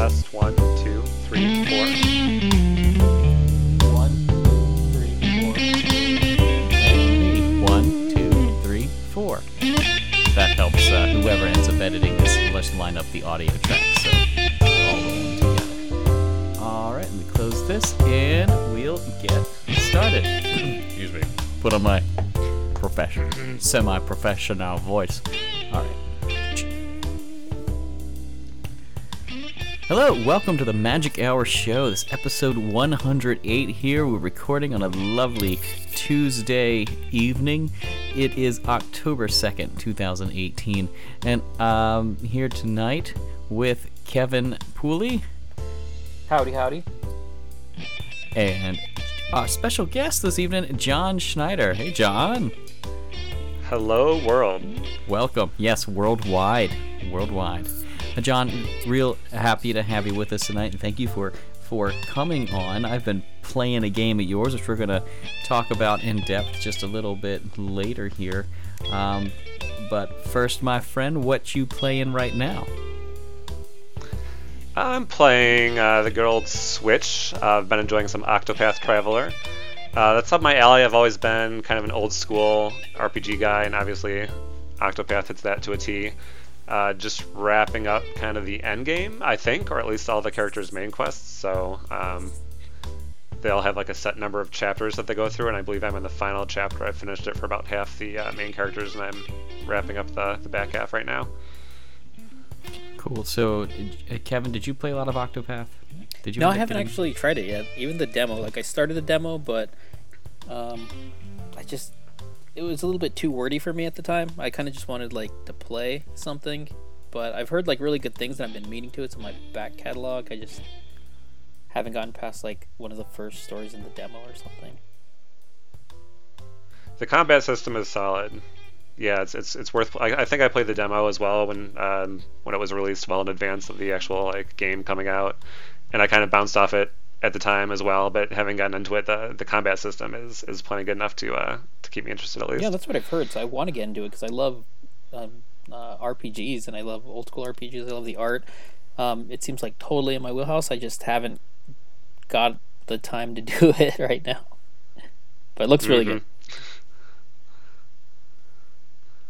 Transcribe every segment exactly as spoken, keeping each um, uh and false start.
Test one, two, three, four. One, three, four. Hey, one, two, three, four. That helps uh, whoever ends up editing this, let's line up the audio track so all of them together. All right, let me close this and we'll get started. Excuse me. Put on my professional, semi-professional voice. All right. Hello, welcome to the Magic Hour Show. This is episode one hundred eight here. We're recording on a lovely Tuesday evening. It is October second, twenty eighteen. And I'm here tonight with Kevin Pooley. Howdy, howdy. And our special guest this evening, John Schneider. Hey, John. Hello, world. Welcome. Yes, worldwide. Worldwide. John, real happy to have you with us tonight, and thank you for for coming on. I've been playing a game of yours, which we're going to talk about in depth just a little bit later here. Um, but first, my friend, what you playing right now? I'm playing uh, the good old Switch. Uh, I've been enjoying some Octopath Traveler. Uh, that's up my alley. I've always been kind of an old school R P G guy, and obviously Octopath hits that to a T. Uh, just wrapping up kind of the end game, I think, or at least all the characters' main quests. So um, they all have like a set number of chapters that they go through, and I believe I'm in the final chapter. I finished it for about half the uh, main characters, and I'm wrapping up the, the back half right now. Cool. So, uh, Kevin, did you play a lot of Octopath? Did you? No, I haven't actually tried it yet. Even the demo, like I started the demo, but um, I just. It was a little bit too wordy for me at the time. I kind of just wanted like to play something, but I've heard like really good things and I've been meaning to. It's in my back catalog. I just haven't gotten past like one of the first stories in the demo or something. The combat system is solid. Yeah, it's it's it's worth. I, I think I played the demo as well when um, when it was released well in advance of the actual like game coming out, and I kind of bounced off it at the time as well, but having gotten into it, the, the combat system is, is plenty good enough to uh, to keep me interested at least. Yeah, that's what I've heard, so I want to get into it because I love um, uh, R P Gs, and I love old school R P Gs. I love the art. Um, it seems like totally in my wheelhouse. I just haven't got the time to do it right now. But it looks really mm-hmm. good.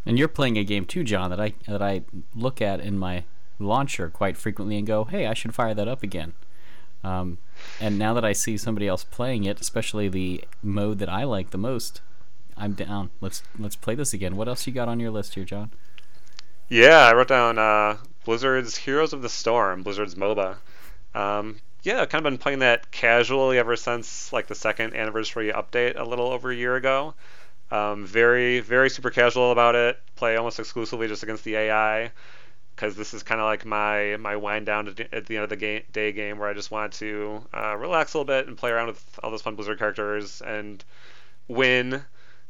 And you're playing a game too, John, that I that I look at in my launcher quite frequently and go, hey, I should fire that up again. Um, and now that I see somebody else playing it, especially the mode that I like the most, I'm down. Let's let's play this again. What else you got on your list here, John? Yeah, I wrote down uh, Blizzard's Heroes of the Storm, Blizzard's MOBA. Um, yeah, I've kind of been playing that casually ever since like the second anniversary update a little over a year ago. Um, very, very super casual about it. Play almost exclusively just against the A I. Because this is kind of like my, my wind down at the end of the game, day game where I just want to uh, relax a little bit and play around with all those fun Blizzard characters and win,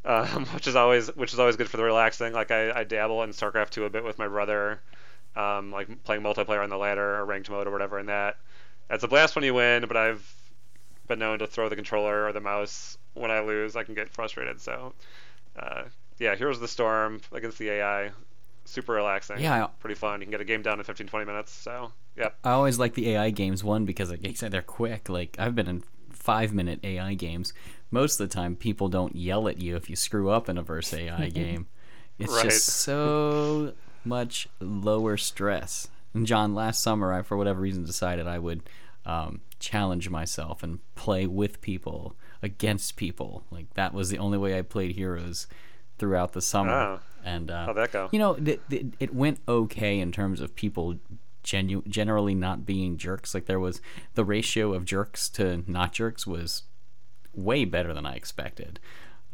um, which is always which is always good for the relaxing. Like I, I dabble in StarCraft two a bit with my brother, um, like playing multiplayer on the ladder or ranked mode or whatever. And that that's a blast when you win, but I've been known to throw the controller or the mouse when I lose. I can get frustrated. So uh, yeah, Heroes of the Storm against the A I. Super relaxing. Yeah, I, pretty fun. You can get a game down in fifteen, twenty minutes. So, yep. I always like the A I games, one, because like they're quick. Like I've been in five-minute A I games. Most of the time, people don't yell at you if you screw up in a verse A I game. It's right. Just so much lower stress. And John, last summer, I for whatever reason decided I would um, challenge myself and play with people against people. Like that was the only way I played Heroes throughout the summer. Oh. And uh, how'd that go? You know, th- th- it went okay in terms of people genu- generally not being jerks. Like there was the ratio of jerks to not jerks was way better than I expected.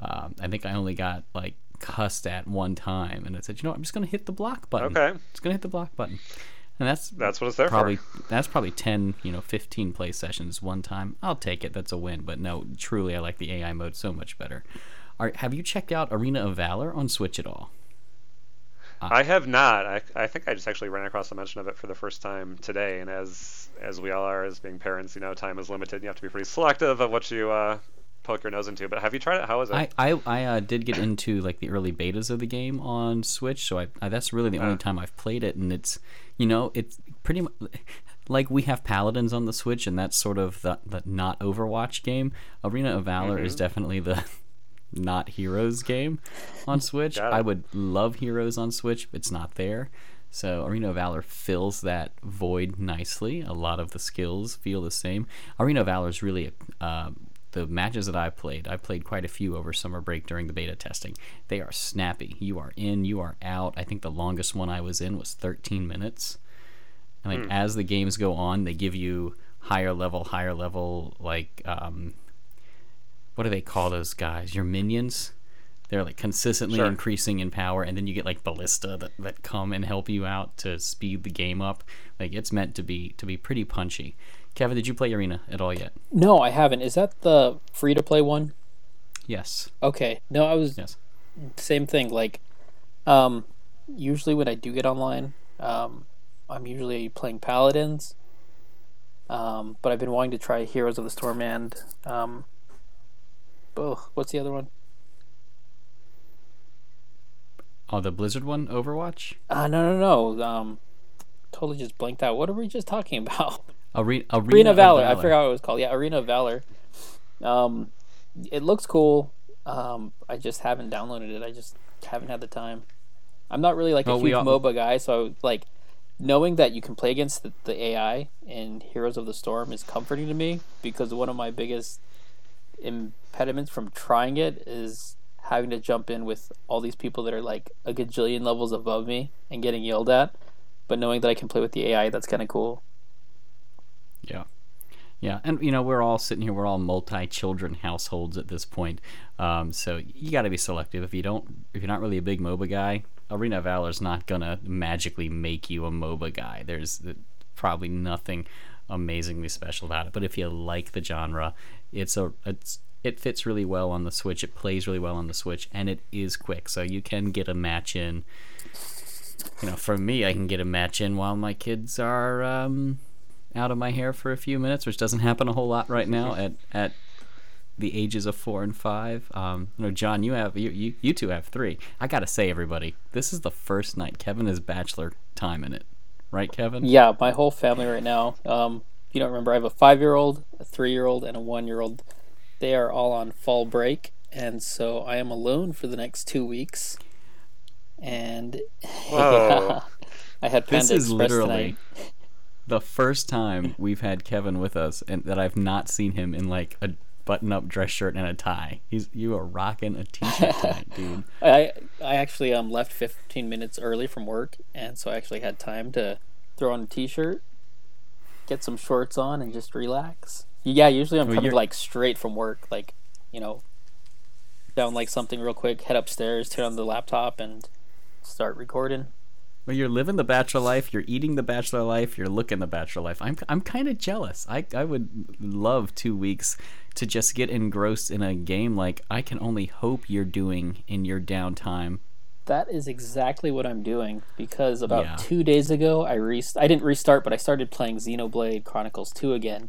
Um, I think I only got like cussed at one time, and I said, you know, I'm just gonna hit the block button. Okay, just gonna hit the block button, and that's that's what it's there probably, for. That's probably ten, you know, fifteen play sessions one time. I'll take it. That's a win. But no, truly, I like the A I mode so much better. Are, have you checked out Arena of Valor on Switch at all? Uh, I have not. I, I think I just actually ran across the mention of it for the first time today. And as as we all are, as being parents, you know, time is limited. And you have to be pretty selective of what you uh, poke your nose into. But have you tried it? How is it? I I, I uh, did get into like the early betas of the game on Switch, so I, I that's really the uh, only time I've played it. And it's you know it's pretty much like we have Paladins on the Switch, and that's sort of the, the not Overwatch game. Arena of Valor mm-hmm. is definitely the not Heroes game on Switch. I would love Heroes on Switch, but it's not there. So Arena of Valor fills that void nicely. A lot of the skills feel the same. Arena of Valor is really uh, the matches that I played. I played quite a few over summer break during the beta testing. They are snappy. You are in, you are out. I think the longest one I was in was thirteen minutes. I mean, mm. as the games go on, they give you higher level, higher level, like, um, what do they call those guys? Your minions? They're, like, consistently sure. increasing in power, and then you get, like, ballista that, that come and help you out to speed the game up. Like, it's meant to be to be pretty punchy. Kevin, did you play Arena at all yet? No, I haven't. Is that the free-to-play one? Yes. Okay. No, I was... Yes. Same thing. Like, um, usually when I do get online, um, I'm usually playing Paladins, um, but I've been wanting to try Heroes of the Storm and... Um, oh, what's the other one? Oh, the Blizzard one, Overwatch? Uh, no, no, no. Um, totally just blanked out. What are we just talking about? Arena, Arena, Arena of Valor. Valor. I forgot what it was called. Yeah, Arena of Valor. Um, it looks cool. Um, I just haven't downloaded it. I just haven't had the time. I'm not really like a well, huge all... MOBA guy, so like knowing that you can play against the, the A I in Heroes of the Storm is comforting to me, because one of my biggest impediments from trying it is having to jump in with all these people that are like a gajillion levels above me and getting yelled at, but knowing that I can play with the A I, that's kind of cool. Yeah. Yeah, and you know, we're all sitting here, we're all multi-children households at this point, um, so you gotta be selective. If you don't, if you're not really a big MOBA guy, Arena of Valor's not gonna magically make you a MOBA guy. There's probably nothing amazingly special about it, but if you like the genre, it's a, it's it fits really well on the Switch, it plays really well on the Switch, and it is quick, so you can get a match in. You know, for me, I can get a match in while my kids are um, out of my hair for a few minutes, which doesn't happen a whole lot right now at, at the ages of four and five. Um, you know, John, you have you, you you two have three. I gotta say, everybody, this is the first night Kevin is bachelor time in it, right, Kevin? Yeah, my whole family right now. Um, you don't remember? I have a five-year-old, a three-year-old, and a one-year-old. They are all on fall break, and so I am alone for the next two weeks. And yeah, I had Panda Express tonight. This is literally the first time we've had Kevin with us, and that I've not seen him in like a button-up dress shirt and a tie. He's you are rocking a t-shirt tonight, dude. I I actually um left fifteen minutes early from work, and so I actually had time to throw on a t-shirt, get some shorts on, and just relax. Yeah, usually I'm coming well, like straight from work, like, you know, down like something real quick, head upstairs, turn on the laptop, and start recording. Well, you're living the bachelor life, you're eating the bachelor life, you're looking the bachelor life. I'm I'm kind of jealous. I I would love two weeks to just get engrossed in a game. Like, I can only hope you're doing in your downtime. That is exactly what I'm doing, because about yeah. two days ago, I re- I didn't restart, but I started playing Xenoblade Chronicles two again.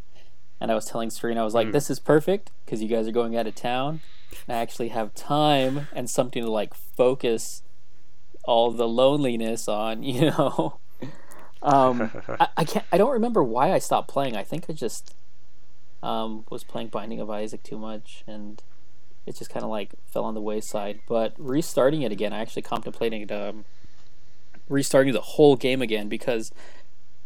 And I was telling Serena, I was like, this is perfect, because you guys are going out of town, and I actually have time and something to, like, focus all the loneliness on, you know? um, I, I can't. I don't remember why I stopped playing. I think I just um, was playing Binding of Isaac too much, and it just kind of, like, fell on the wayside. But restarting it again, I actually contemplated um, restarting the whole game again, because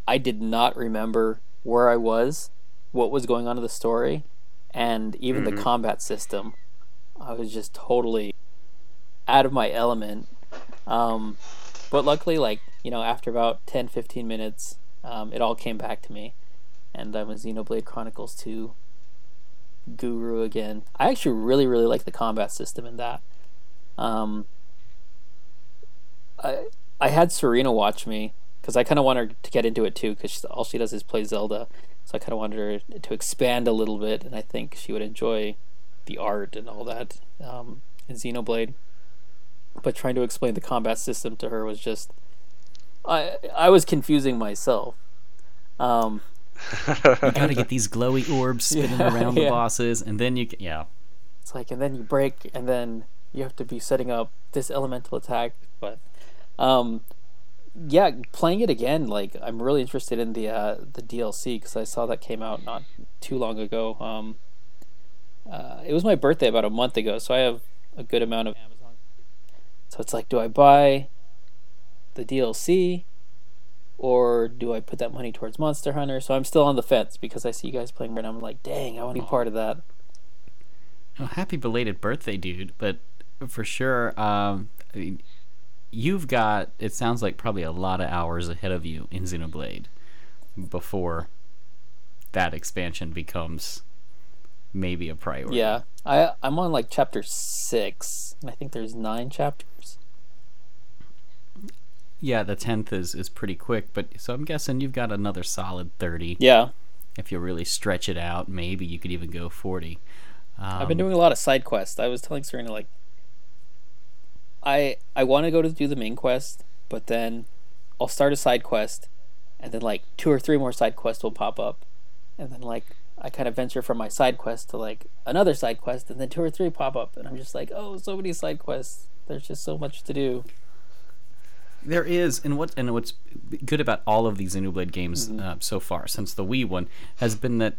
I did not remember where I was, what was going on in the story, and even mm-hmm. the combat system. I was just totally out of my element. Um, but luckily, like, you know, after about ten, fifteen minutes, um, it all came back to me. And I'm a Xenoblade Chronicles two guru again. I actually really, really like the combat system in that. Um, I, I had Serena watch me, because I kind of want her to get into it too, because all she does is play Zelda. So I kind of wanted her to expand a little bit, and I think she would enjoy the art and all that um, in Xenoblade. But trying to explain the combat system to her was just... I I was confusing myself. Um, you gotta get these glowy orbs spinning yeah, around yeah. the bosses, and then you can... Yeah. It's like, and then you break, and then you have to be setting up this elemental attack. But um, yeah, playing it again, like, I'm really interested in the uh, the D L C, because I saw that came out not too long ago. Um, uh, it was my birthday about a month ago, so I have a good amount of Amazon. So it's like, do I buy the D L C, or do I put that money towards Monster Hunter? So I'm still on the fence, because I see you guys playing right now, I'm like, dang, I want to be part of that. Well, happy belated birthday, dude, but for sure, um, I mean, you've got, it sounds like, probably a lot of hours ahead of you in Xenoblade before that expansion becomes maybe a priority. Yeah, I, I'm on like chapter six, and I think there's nine chapters. Yeah, the tenth is, is pretty quick, but so I'm guessing you've got another solid thirty. Yeah. If you really stretch it out, maybe you could even go forty. Um, I've been doing a lot of side quests. I was telling Serena, like, I I want to go to do the main quest, but then I'll start a side quest, and then like two or three more side quests will pop up, and then like I kind of venture from my side quest to like another side quest, and then two or three pop up, and I'm just like, oh, so many side quests. There's just so much to do. There is, and what and what's good about all of these Xenoblade games mm-hmm. uh, so far, since the Wii one, has been that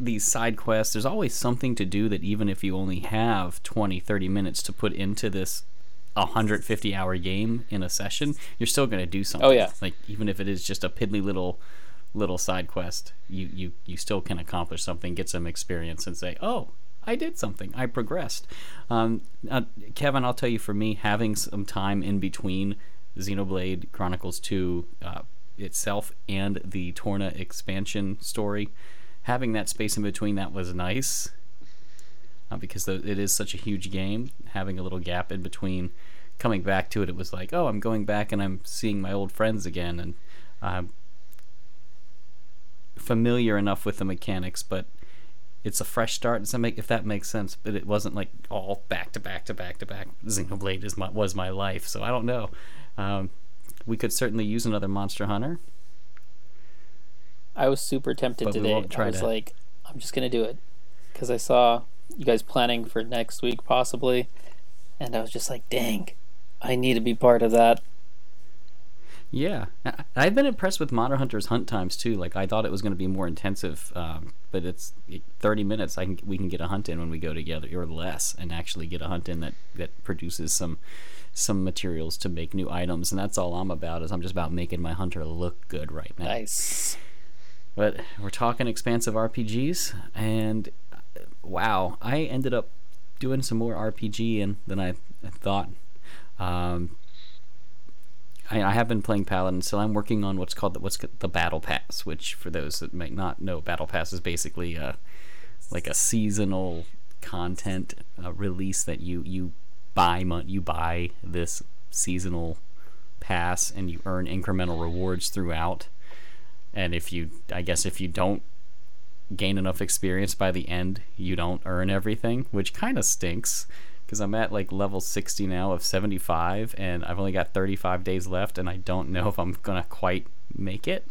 these side quests, there's always something to do that even if you only have twenty, thirty minutes to put into this one hundred fifty hour game in a session, you're still going to do something. Oh yeah, like even if it is just a piddly little little side quest, you you you still can accomplish something, get some experience, and say, oh, I did something, I progressed. um uh, Kevin, I'll tell you, for me, having some time in between Xenoblade Chronicles two uh, itself and the Torna expansion story, having that space in between, that was nice. Uh, because the, it is such a huge game, having a little gap in between coming back to it, it was like, oh, I'm going back and I'm seeing my old friends again, and I'm familiar enough with the mechanics, but it's a fresh start, so make, if that makes sense. But it wasn't like all back to back to back to back. Xenoblade is my, was my life, so I don't know. Um, we could certainly use another Monster Hunter. I was super tempted today. I was to... like, I'm just going to do it, because I saw you guys planning for next week possibly, and I was just like, dang, I need to be part of that. Yeah, I've been impressed with Modern Hunter's hunt times too. Like, I thought it was going to be more intensive, um, but it's thirty minutes. I can, we can get a hunt in when we go together, or less, and actually get a hunt in that, that produces some some materials to make new items, and that's all I'm about, is I'm just about making my hunter look good right now. Nice. But we're talking expansive R P Gs, and wow, I ended up doing some more R P G and than I, I thought. Um, I, I have been playing Paladins, so I'm working on what's called the, what's the Battle Pass, which, for those that might not know, Battle Pass is basically a, like a seasonal content uh, release that you you buy you buy this seasonal pass, and you earn incremental rewards throughout. And if you, I guess, if you don't gain enough experience by the end, you don't earn everything, which kind of stinks, because I'm at like level sixty now of seventy-five, and I've only got thirty-five days left, and I don't know if I'm gonna quite make it.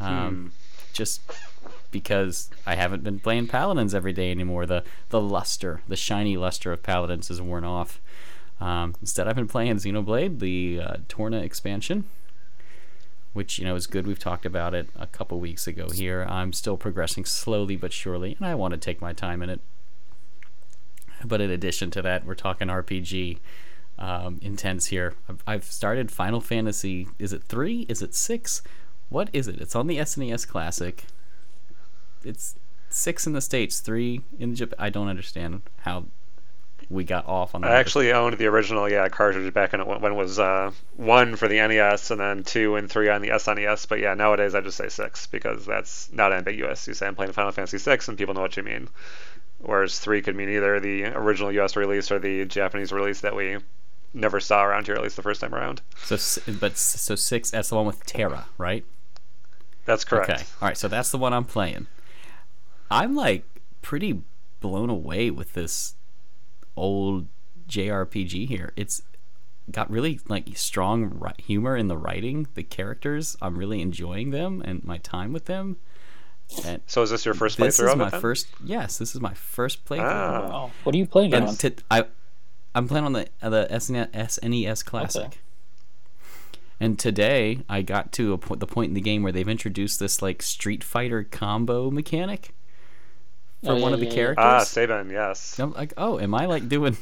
Um, hmm. Just because I haven't been playing Paladins every day anymore. The the luster, the shiny luster of Paladins has worn off. Um, instead, I've been playing Xenoblade, the uh, Torna expansion, which, you know, is good. We've talked about it a couple weeks ago here. I'm still progressing slowly but surely, and I want to take my time in it. But in addition to that, we're talking R P G um, intense here. I've started Final Fantasy, is it three? Is it six? What is it? It's on the S N E S Classic. It's six in the States, three in Japan. I don't understand how we got off on that. I actually owned the original yeah cartridge back in when it was uh one for the N E S, and then two and three on the S N E S. But yeah, nowadays I just say six, because that's not ambiguous. You say I'm playing Final Fantasy six and people know what you mean, whereas three could mean either the original U S release or the Japanese release that we never saw around here, at least the first time around. So but so six, that's the one with Terra, right? That's correct. Okay, all right, so that's the one I'm playing. I'm like pretty blown away with this old J R P G here. It's got really like strong ri- humor in the writing, the characters. I'm really enjoying them and my time with them. And so, is this your first this playthrough? This is my then? first. Yes, this is my first playthrough. Ah. Wow. What are you playing and on? T- I, I'm playing on the uh, the S N E S Classic. Okay. And today I got to a po- the point in the game where they've introduced this like Street Fighter combo mechanic for oh, one yeah, of the yeah, characters. Ah, Saban, yes. I'm like, oh, am I like doing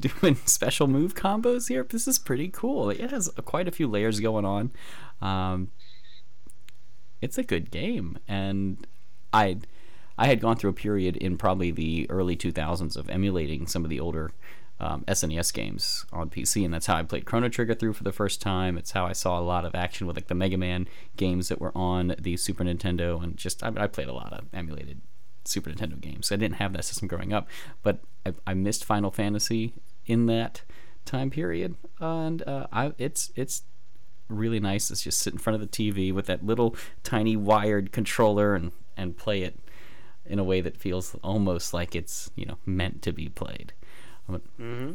doing special move combos here? This is pretty cool. It has quite a few layers going on. Um, it's a good game, and I I had gone through a period in probably the early two thousands of emulating some of the older um, S N E S games on P C, and that's how I played Chrono Trigger through for the first time. It's how I saw a lot of action with like the Mega Man games that were on the Super Nintendo, and just I, I played a lot of emulated Super Nintendo games. I didn't have that system growing up, but I, I missed Final Fantasy in that time period, and uh, I it's it's really nice. It's just sit in front of the T V with that little tiny wired controller and and play it in a way that feels almost like it's, you know, meant to be played. Mm-hmm.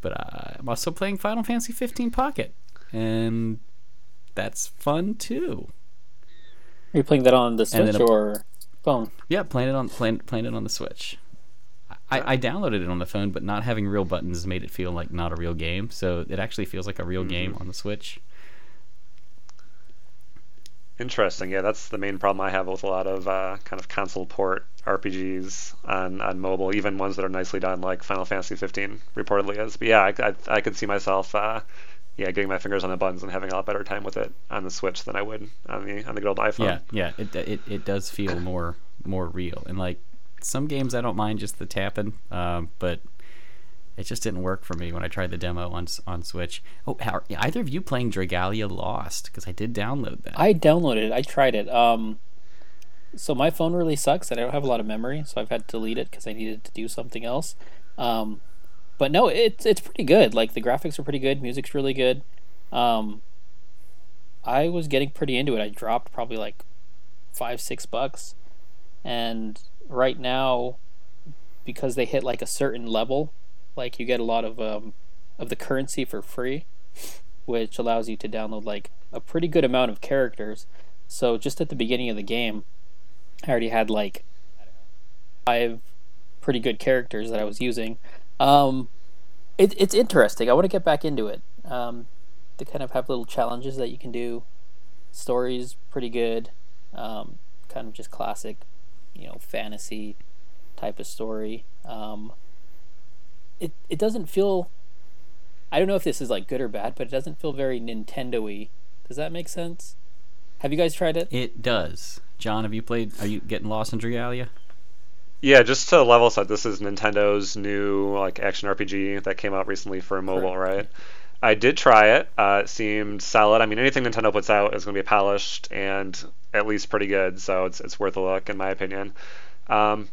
But uh, I'm also playing Final Fantasy fifteen Pocket, and that's fun too. Are you playing that on the Switch or phone? Yeah, playing it on playing, playing it on the Switch. I, I downloaded it on the phone, but not having real buttons made it feel like not a real game. So it actually feels like a real mm-hmm. game on the Switch. Interesting. Yeah, that's the main problem I have with a lot of uh, kind of console port R P Gs on, on mobile, even ones that are nicely done, like Final Fantasy fifteen reportedly is. But yeah, I, I, I could see myself, uh, yeah, getting my fingers on the buttons and having a lot better time with it on the Switch than I would on the on the good old iPhone. Yeah, yeah, it it, it does feel more more real. And like some games, I don't mind just the tapping, um, but it just didn't work for me when I tried the demo on on Switch. Oh, how are either of you playing Dragalia Lost? Because I did download that. I downloaded it. I tried it. Um, so my phone really sucks, and I don't have a lot of memory, so I've had to delete it because I needed to do something else. Um, but no, it's it's pretty good. Like the graphics are pretty good, music's really good. Um, I was getting pretty into it. I dropped probably like five, six bucks, and right now, because they hit like a certain level, like you get a lot of um, of the currency for free, which allows you to download like a pretty good amount of characters. So just at the beginning of the game, I already had like five pretty good characters that I was using. Um, it, it's interesting. I want to get back into it. Um, they kind of have little challenges that you can do. Story's pretty good. Um, kind of just classic, you know, fantasy type of story. Um, It it doesn't feel, I don't know if this is like good or bad, but it doesn't feel very Nintendo-y. Does that make sense? Have you guys tried it? It does. John, have you played? Are you getting lost in Dragalia? Yeah, just to level set, this is Nintendo's new like action R P G that came out recently for mobile, right? right? I did try it. Uh, it seemed solid. I mean, anything Nintendo puts out is going to be polished and at least pretty good, so it's it's worth a look in my opinion. Um,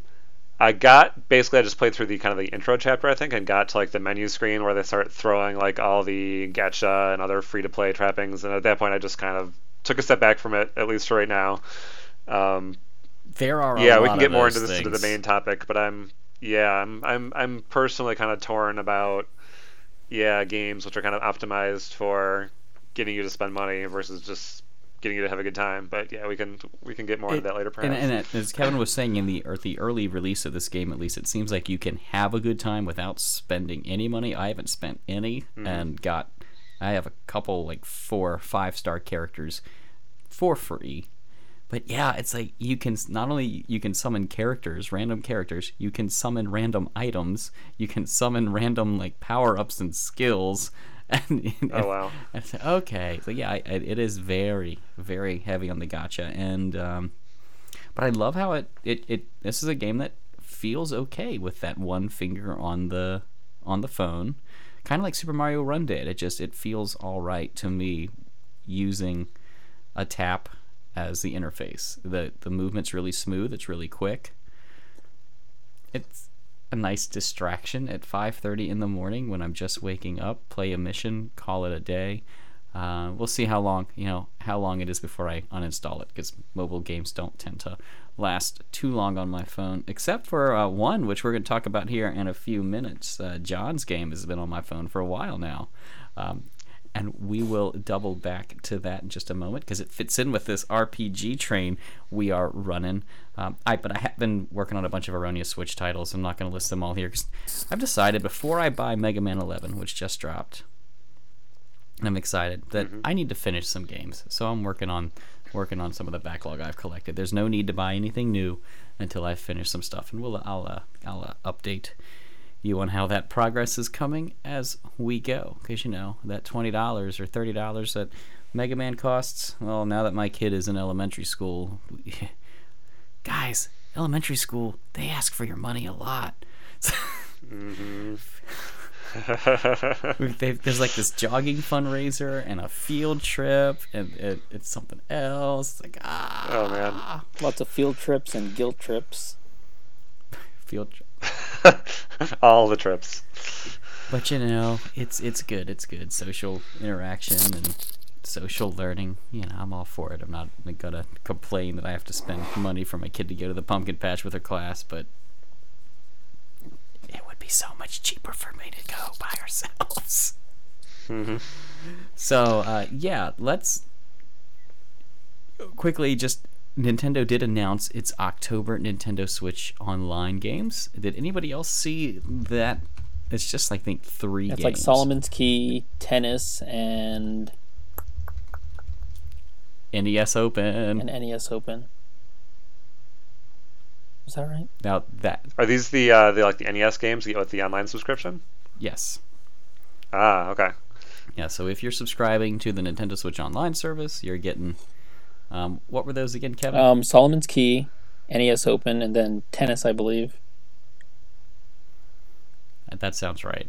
I got, basically I just played through the kind of the intro chapter, I think, and got to like the menu screen where they start throwing like all the gacha and other free-to-play trappings, and at that point I just kind of took a step back from it, at least for right now. Um, there are a yeah, lot we can get more into this into the main topic, but I'm yeah, I'm I'm I'm personally kind of torn about yeah games which are kind of optimized for getting you to spend money versus just getting you to have a good time, but yeah, we can we can get more it, into that later, perhaps. And, and as Kevin was saying in the, or the early release of this game, at least, it seems like you can have a good time without spending any money. I haven't spent any, mm-hmm. and got I have a couple like four or five star characters for free. But yeah, it's like you can not only you can summon characters, random characters, you can summon random items, you can summon random like power ups and skills. and, and, oh wow! And, and, okay, so yeah, I, it is very, very heavy on the gacha, and um, but I love how it, it, it this is a game that feels okay with that one finger on the on the phone, kind of like Super Mario Run did. It just it feels all right to me using a tap as the interface. the The movement's really smooth. It's really quick. It's a nice distraction at five thirty in the morning when I'm just waking up. Play a mission, call it a day. Uh, we'll see how long you know how long it is before I uninstall it, because mobile games don't tend to last too long on my phone, except for uh, one which we're going to talk about here in a few minutes. Uh, John's game has been on my phone for a while now, um, and we will double back to that in just a moment because it fits in with this R P G train we are running. Um, I, but I have been working on a bunch of erroneous Switch titles. I'm not going to list them all here because I've decided before I buy Mega Man eleven, which just dropped, and I'm excited that mm-hmm. I need to finish some games. So I'm working on working on some of the backlog I've collected. There's no need to buy anything new until I finish some stuff, and we'll I'll uh, I'll uh, update you on how that progress is coming as we go, because you know that twenty dollars or thirty dollars that Mega Man costs, well, now that my kid is in elementary school, we, guys, elementary school, they ask for your money a lot. mm-hmm. There's like this jogging fundraiser and a field trip, and it, it's something else. It's like, ah, oh man, lots of field trips and guilt trips. Field trips, all the trips. But you know, it's it's good. It's good social interaction and social learning. You know, I'm all for it. I'm not gonna complain that I have to spend money for my kid to go to the pumpkin patch with her class, but it would be so much cheaper for me to go by ourselves. Mm-hmm. So, uh, yeah, let's quickly just... Nintendo did announce its October Nintendo Switch Online games. Did anybody else see that? It's just, I think, three That's games. It's like Solomon's Key, Tennis, and... N E S Open. And N E S Open. Is that right? Now that are these the uh, the like the N E S games you get with the online subscription? Yes. Ah, okay. Yeah, so if you're subscribing to the Nintendo Switch Online service, you're getting um, what were those again, Kevin? Um, Solomon's Key, N E S Open, and then Tennis, I believe. That sounds right.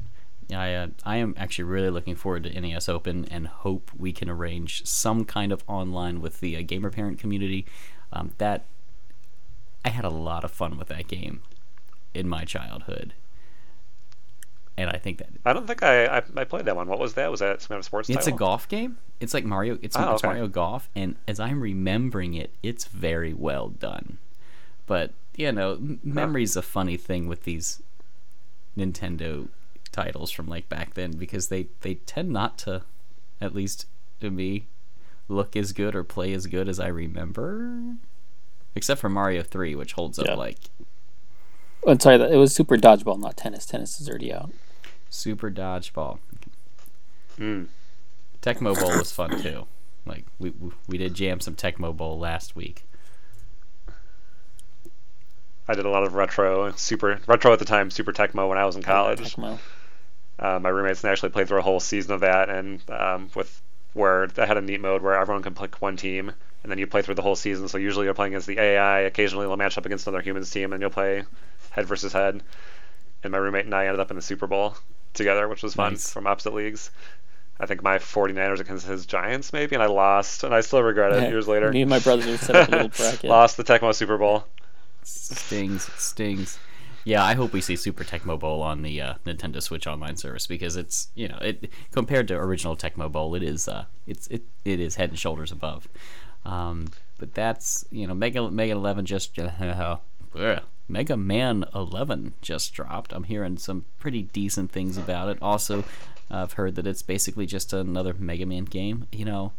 I uh, I am actually really looking forward to N E S Open and hope we can arrange some kind of online with the uh, Gamer Parent community. Um, that. I had a lot of fun with that game in my childhood, and I think that I don't think I I, I played that one. What was that? Was that some kind of sports? It's title? A golf game. It's like Mario. It's, oh, it's okay. Mario Golf, and as I'm remembering it, it's very well done. But you know, m- huh. memory's a funny thing with these Nintendo titles from like back then, because they they tend not to, at least to me, look as good or play as good as I remember. Except for Mario three, which holds yeah. up like... I'm sorry, it was Super Dodgeball, not Tennis. Tennis is already out. Super Dodgeball. Mm. Tecmo Bowl was fun, too. Like, we, we we did jam some Tecmo Bowl last week. I did a lot of retro. Super Retro at the time, Super Tecmo, when I was in college. Tecmo. Uh, my roommates and I actually played through a whole season of that, and um, with where I had a neat mode where everyone can pick one team, and then you play through the whole season. So usually you're playing against the A I. Occasionally they'll match up against another human's team, and you'll play head versus head. And my roommate and I ended up in the Super Bowl together, which was fun, nice. From opposite leagues. I think my 49ers against his Giants, maybe, and I lost, and I still regret it yeah. years later. Me and my brother did set up a little bracket. Lost the Tecmo Super Bowl. Stings, stings. Yeah, I hope we see Super Tecmo Bowl on the uh, Nintendo Switch Online service, because it's, you know, it compared to original Tecmo Bowl, it is uh, it's it it is head and shoulders above. Um, but that's, you know, Mega Mega eleven just uh, Mega Man eleven just dropped. I'm hearing some pretty decent things about it. Also, I've heard that it's basically just another Mega Man game. You know,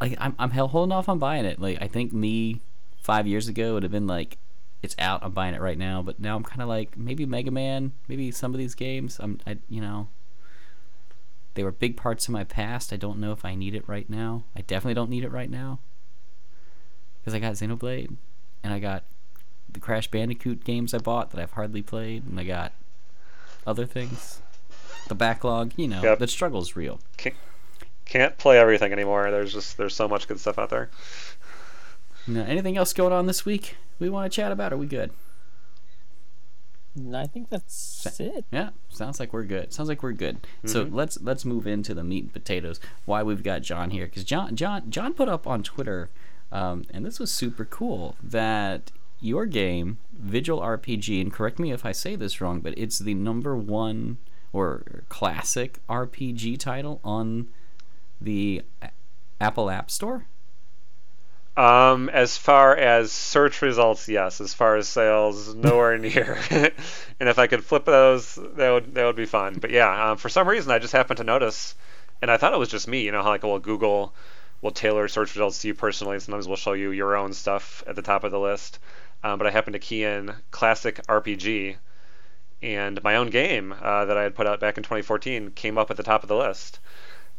like I'm I'm holding off on buying it. Like I think me five years ago would have been like, it's out, I'm buying it right now. But now I'm kind of like, maybe Mega Man, maybe some of these games. I'm I you know. They were big parts of my past. I don't know if I need it right now. I definitely don't need it right now, because I got Xenoblade, and I got the Crash Bandicoot games I bought that I've hardly played, and I got other things. The backlog, you know, yep. The struggle's real. Can't, can't play everything anymore. There's just there's so much good stuff out there. Now, anything else going on this week we want to chat about? Are we good? I think that's it. Yeah, sounds like we're good. Sounds like we're good. Mm-hmm. So let's let's move into the meat and potatoes. Why we've got John here, because John John John put up on Twitter, um, and this was super cool, that your game Vigil R P G, and correct me if I say this wrong, but it's the number one or classic R P G title on the Apple App Store. Um, as far as search results, yes. As far as sales, nowhere near. And if I could flip those, that would that would be fun. But yeah, um, for some reason I just happened to notice, and I thought it was just me. You know how like well Google will tailor search results to you personally, and sometimes will show you your own stuff at the top of the list. Um, but I happened to key in classic R P G, and my own game uh, that I had put out back in twenty fourteen came up at the top of the list.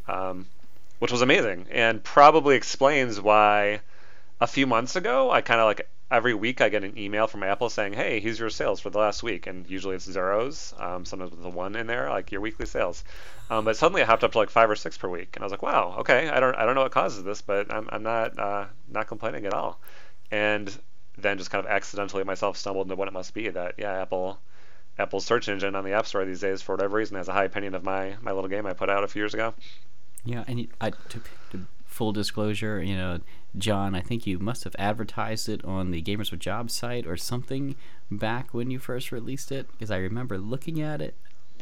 um, which was amazing and probably explains why a few months ago I kind of like every week I get an email from Apple saying, hey, here's your sales for the last week, and usually it's zeros, um, sometimes with a one in there, like your weekly sales. Um, but suddenly I hopped up to like five or six per week, and I was like, wow, okay, I don't I don't know what causes this, but I'm I'm not uh, not complaining at all. And then just kind of accidentally myself stumbled into what it must be that, yeah, Apple Apple's search engine on the App Store these days, for whatever reason, has a high opinion of my, my little game I put out a few years ago. Yeah, and I, to, to full disclosure, you know, John, I think you must have advertised it on the Gamers with Jobs site or something back when you first released it, because I remember looking at it,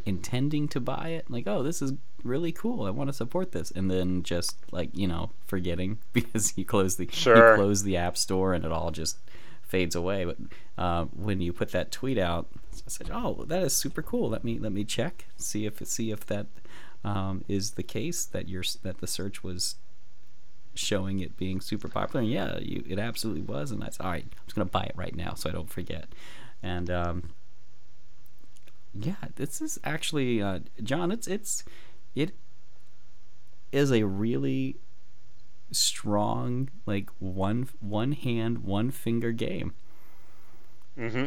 intending to buy it, like, oh, this is really cool, I want to support this, and then just, like, you know, forgetting, because you close the sure. you close the App Store and it all just fades away. But uh, when you put that tweet out, I said, oh, that is super cool, let me let me check, see if see if that um, is the case, that your that the search was showing it being super popular, and yeah, you, it absolutely was. And I said, all right, I'm just gonna buy it right now so I don't forget. And um, yeah, this is actually uh, John. It's it's it is a really strong, like one one hand, one finger game. Mm-hmm.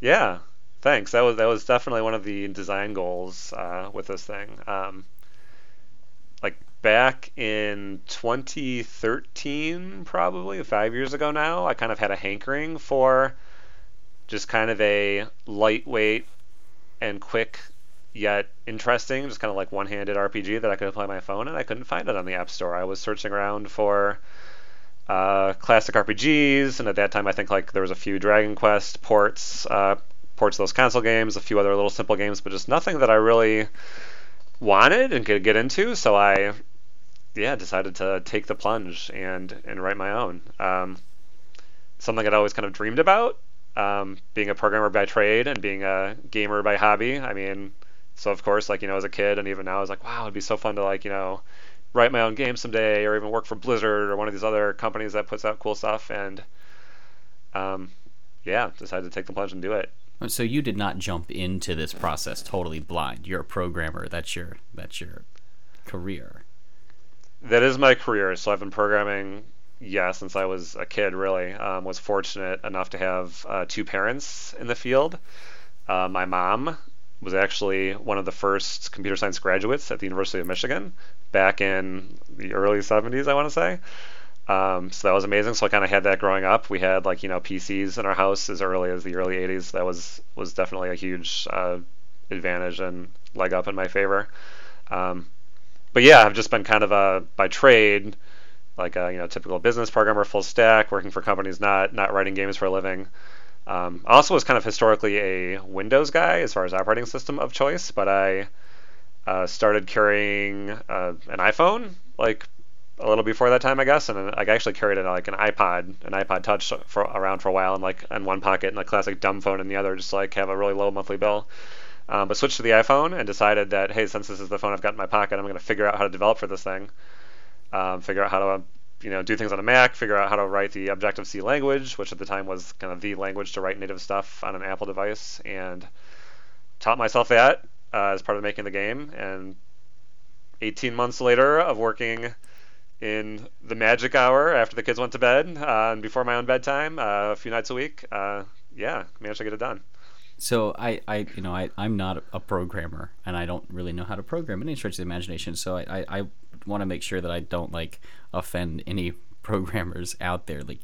Yeah. Thanks. That was that was definitely one of the design goals uh, with this thing. Um, like. Back in twenty thirteen, probably five years ago now, I kind of had a hankering for just kind of a lightweight and quick yet interesting, just kind of like one-handed R P G that I could play on my phone, and I couldn't find it on the App Store. I was searching around for uh, classic R P Gs, and at that time I think like there was a few Dragon Quest ports, uh, ports of those console games, a few other little simple games, but just nothing that I really wanted and could get into, so I yeah decided to take the plunge and and write my own, um something I'd always kind of dreamed about, um being a programmer by trade and being a gamer by hobby. I mean, so of course, like, you know, as a kid and even now, I was like, wow, it'd be so fun to, like, you know, write my own game someday, or even work for Blizzard or one of these other companies that puts out cool stuff. And um yeah decided to take the plunge and do it. So you did not jump into this process totally blind. You're a programmer. That's your that's your career. That is my career. So I've been programming, yeah, since I was a kid, really. Um, was fortunate enough to have uh, two parents in the field. Uh, my mom was actually one of the first computer science graduates at the University of Michigan back in the early seventies, I want to say. Um, so that was amazing. So I kind of had that growing up. We had, like, you know, P Cs in our house as early as the early eighties. That was, was definitely a huge uh, advantage and leg up in my favor. Um, but yeah, I've just been kind of a, by trade, like a, you know, typical business programmer, full stack, working for companies, not, not writing games for a living. Um, I also was kind of historically a Windows guy as far as operating system of choice, but I uh, started carrying uh, an iPhone, like, a little before that time, I guess, and I actually carried it like an iPod, an iPod Touch for, around for a while, and like in one pocket, and a classic dumb phone in the other, just like have a really low monthly bill. Um, but switched to the iPhone and decided that, hey, since this is the phone I've got in my pocket, I'm going to figure out how to develop for this thing, um, figure out how to, you know, do things on a Mac, figure out how to write the Objective-C language, which at the time was kind of the language to write native stuff on an Apple device, and taught myself that uh, as part of making the game. And eighteen months later of working in the magic hour after the kids went to bed uh, and before my own bedtime uh, a few nights a week, uh, yeah, managed to get it done. So I, I you know, I, I'm not a programmer, and I don't really know how to program in any stretch of the imagination. So I, I, I want to make sure that I don't like offend any programmers out there. Like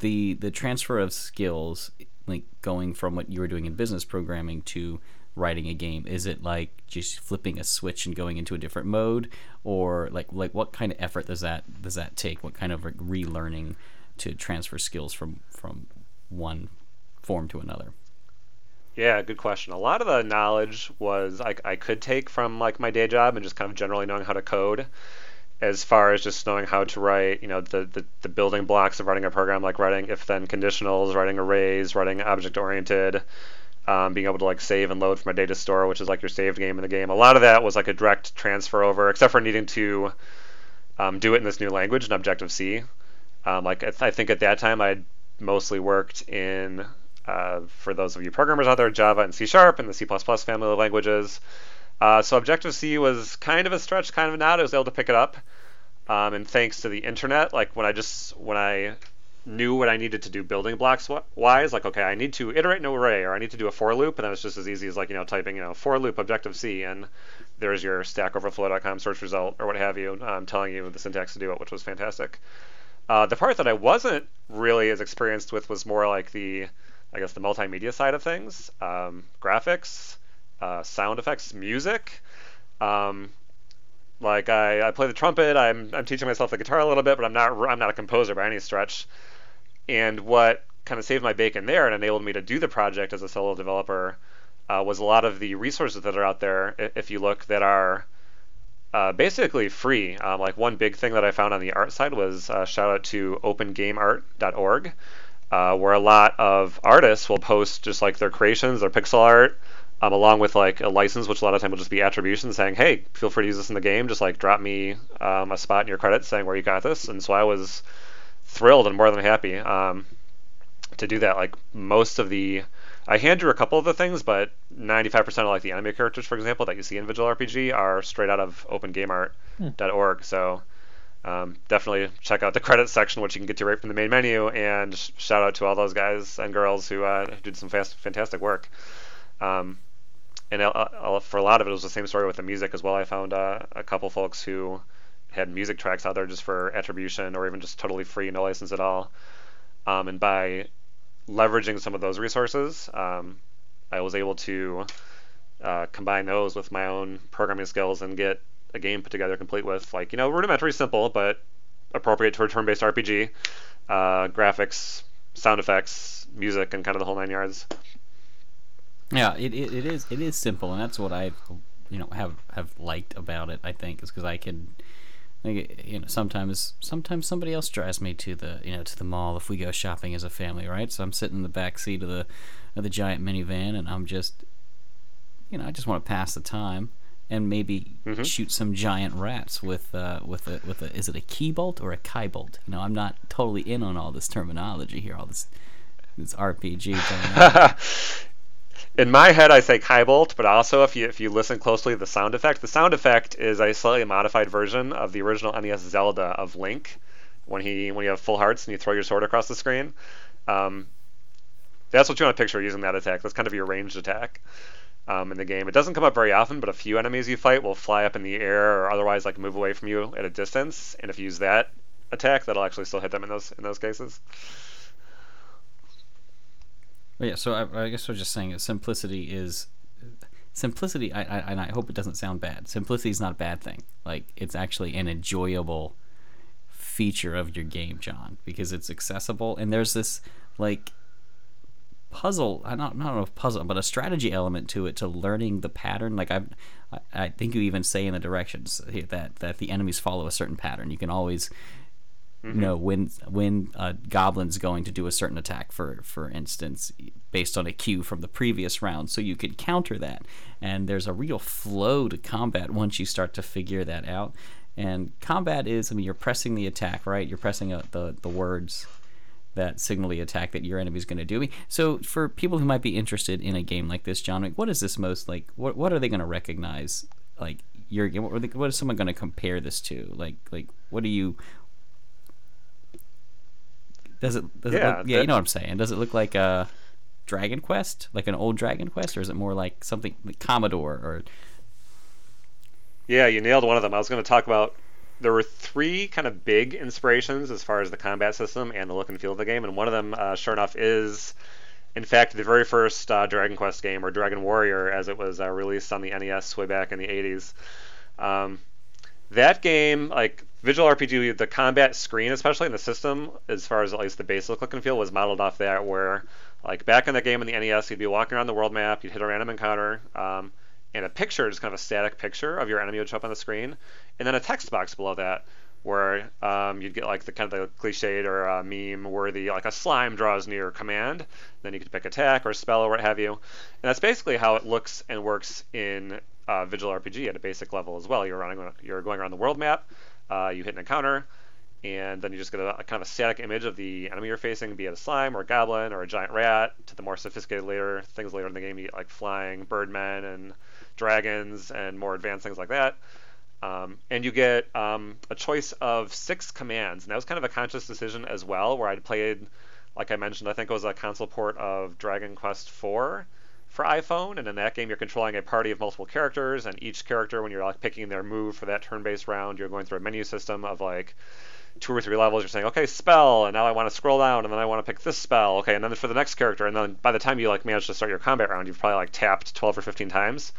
the the transfer of skills, like going from what you were doing in business programming to writing a game, is it like just flipping a switch and going into a different mode, or like like what kind of effort does that does that take? What kind of like relearning to transfer skills from from one form to another? Yeah, good question. A lot of the knowledge was I, I could take from like my day job and just kind of generally knowing how to code, as far as just knowing how to write, you know, the the, the building blocks of writing a program, like writing if then conditionals, writing arrays, writing object oriented. Um, being able to like save and load from a data store, which is like your saved game in the game. A lot of that was like a direct transfer over, except for needing to um, do it in this new language, in Objective-C. Um, like I, th- I think at that time I had mostly worked in, uh, for those of you programmers out there, Java and C Sharp and the C plus plus family of languages. Uh, so Objective C was kind of a stretch, kind of not. I was able to pick it up, um, and thanks to the internet, like when I just when I knew what I needed to do building blocks wise, like okay, I need to iterate an array, or I need to do a for loop, and that was just as easy as like you know typing you know for loop Objective C, and there's your stack overflow dot com search result or what have you, um, telling you the syntax to do it, which was fantastic. Uh, the part that I wasn't really as experienced with was more like the, I guess, the multimedia side of things, um, graphics, uh, sound effects, music. Um, like I, I play the trumpet. I'm I'm teaching myself the guitar a little bit, but I'm not I'm not a composer by any stretch. And what kind of saved my bacon there and enabled me to do the project as a solo developer uh, was a lot of the resources that are out there. If you look, that are Uh, basically free. Um, like one big thing that I found on the art side was uh, shout out to open game art dot org, uh, where a lot of artists will post just like their creations, their pixel art, um, along with like a license, which a lot of time will just be attribution saying, hey, feel free to use this in the game. Just like drop me um, a spot in your credits saying where you got this. And so I was thrilled and more than happy um, to do that. Like most of the I hand drew a couple of the things, but ninety-five percent of like the anime characters, for example, that you see in Vigil R P G are straight out of open game art dot org. Hmm. So um, definitely check out the credits section, which you can get to right from the main menu, and shout out to all those guys and girls who uh, did some fast, fantastic work. Um, and I'll, I'll, for a lot of it, it was the same story with the music as well. I found uh, a couple folks who had music tracks out there just for attribution or even just totally free, no license at all. Um, and by leveraging some of those resources, um, I was able to uh, combine those with my own programming skills and get a game put together complete with, like, you know, rudimentary, simple, but appropriate to a turn-based R P G, uh, graphics, sound effects, music, and kind of the whole nine yards. Yeah, it, it it is it is simple, and that's what I, you know, have have liked about it. I think is because I can. Like, you know, sometimes sometimes somebody else drives me to the you know to the mall if we go shopping as a family, right? So I'm sitting in the back seat of the of the giant minivan, and I'm just, you know, I just want to pass the time and maybe mm-hmm. shoot some giant rats with uh, with a with a is it a key bolt or a kai bolt? You know, I'm not totally in on all this terminology here, all this this R P G terminology. In my head, I say Kybolt, but also if you if you listen closely to the sound effect, the sound effect is a slightly modified version of the original N E S Zelda of Link, when he when you have full hearts and you throw your sword across the screen. Um, that's what you want to picture using that attack. That's kind of your ranged attack um, in the game. It doesn't come up very often, but a few enemies you fight will fly up in the air or otherwise like move away from you at a distance. And if you use that attack, that'll actually still hit them in those in those cases. Yeah, so I, I guess I was just saying that simplicity is simplicity. I, I and I hope it doesn't sound bad. Simplicity is not a bad thing. Like it's actually an enjoyable feature of your game, John, because it's accessible. And there's this like puzzle. I don't, I don't know if puzzle, but a strategy element to it, to learning the pattern. Like I've, I, I think you even say in the directions that that the enemies follow a certain pattern. You can always. Mm-hmm. You know, when when a goblin's going to do a certain attack, for for instance, based on a cue from the previous round, so you could counter that. And there's a real flow to combat once you start to figure that out. And combat is, I mean, you're pressing the attack, right? You're pressing a, the, the words that signal the attack that your enemy's going to do. So for people who might be interested in a game like this, John, like, what is this most, like, what what are they going to recognize? Like, your what, what is someone going to compare this to? Like, like what do you... Does it? Does yeah, it look, yeah you know what I'm saying. Does it look like a Dragon Quest, like an old Dragon Quest, or is it more like something like Commodore? Or yeah, you nailed one of them. I was going to talk about. There were three kind of big inspirations as far as the combat system and the look and feel of the game, and one of them, uh, sure enough, is in fact the very first uh, Dragon Quest game, or Dragon Warrior, as it was uh, released on the N E S way back in the eighties. Um, that game, like. Vigil R P G, the combat screen especially in the system, as far as at least the basic look and feel, was modeled off that, where like back in the game in the N E S, you'd be walking around the world map, you'd hit a random encounter, um, and a picture, just kind of a static picture of your enemy would show up on the screen, and then a text box below that, where um, you'd get like the kind of the cliched or uh, meme-worthy, like a slime draws near command, then you could pick attack or spell or what have you, and that's basically how it looks and works in uh, Vigil R P G at a basic level as well. You're running, you're going around the world map. Uh, you hit an encounter, and then you just get a, a kind of a static image of the enemy you're facing, be it a slime or a goblin or a giant rat, to the more sophisticated later things later in the game, you get like flying birdmen and dragons and more advanced things like that. Um, and you get um, a choice of six commands, and that was kind of a conscious decision as well, where I played, like I mentioned, I think it was a console port of Dragon Quest four for iPhone, and in that game you're controlling a party of multiple characters, and each character, when you're like picking their move for that turn-based round, you're going through a menu system of like two or three levels. You're saying, okay, spell, and now I want to scroll down, and then I want to pick this spell, okay, and then for the next character, and then by the time you like manage to start your combat round, you've probably like tapped twelve or fifteen times.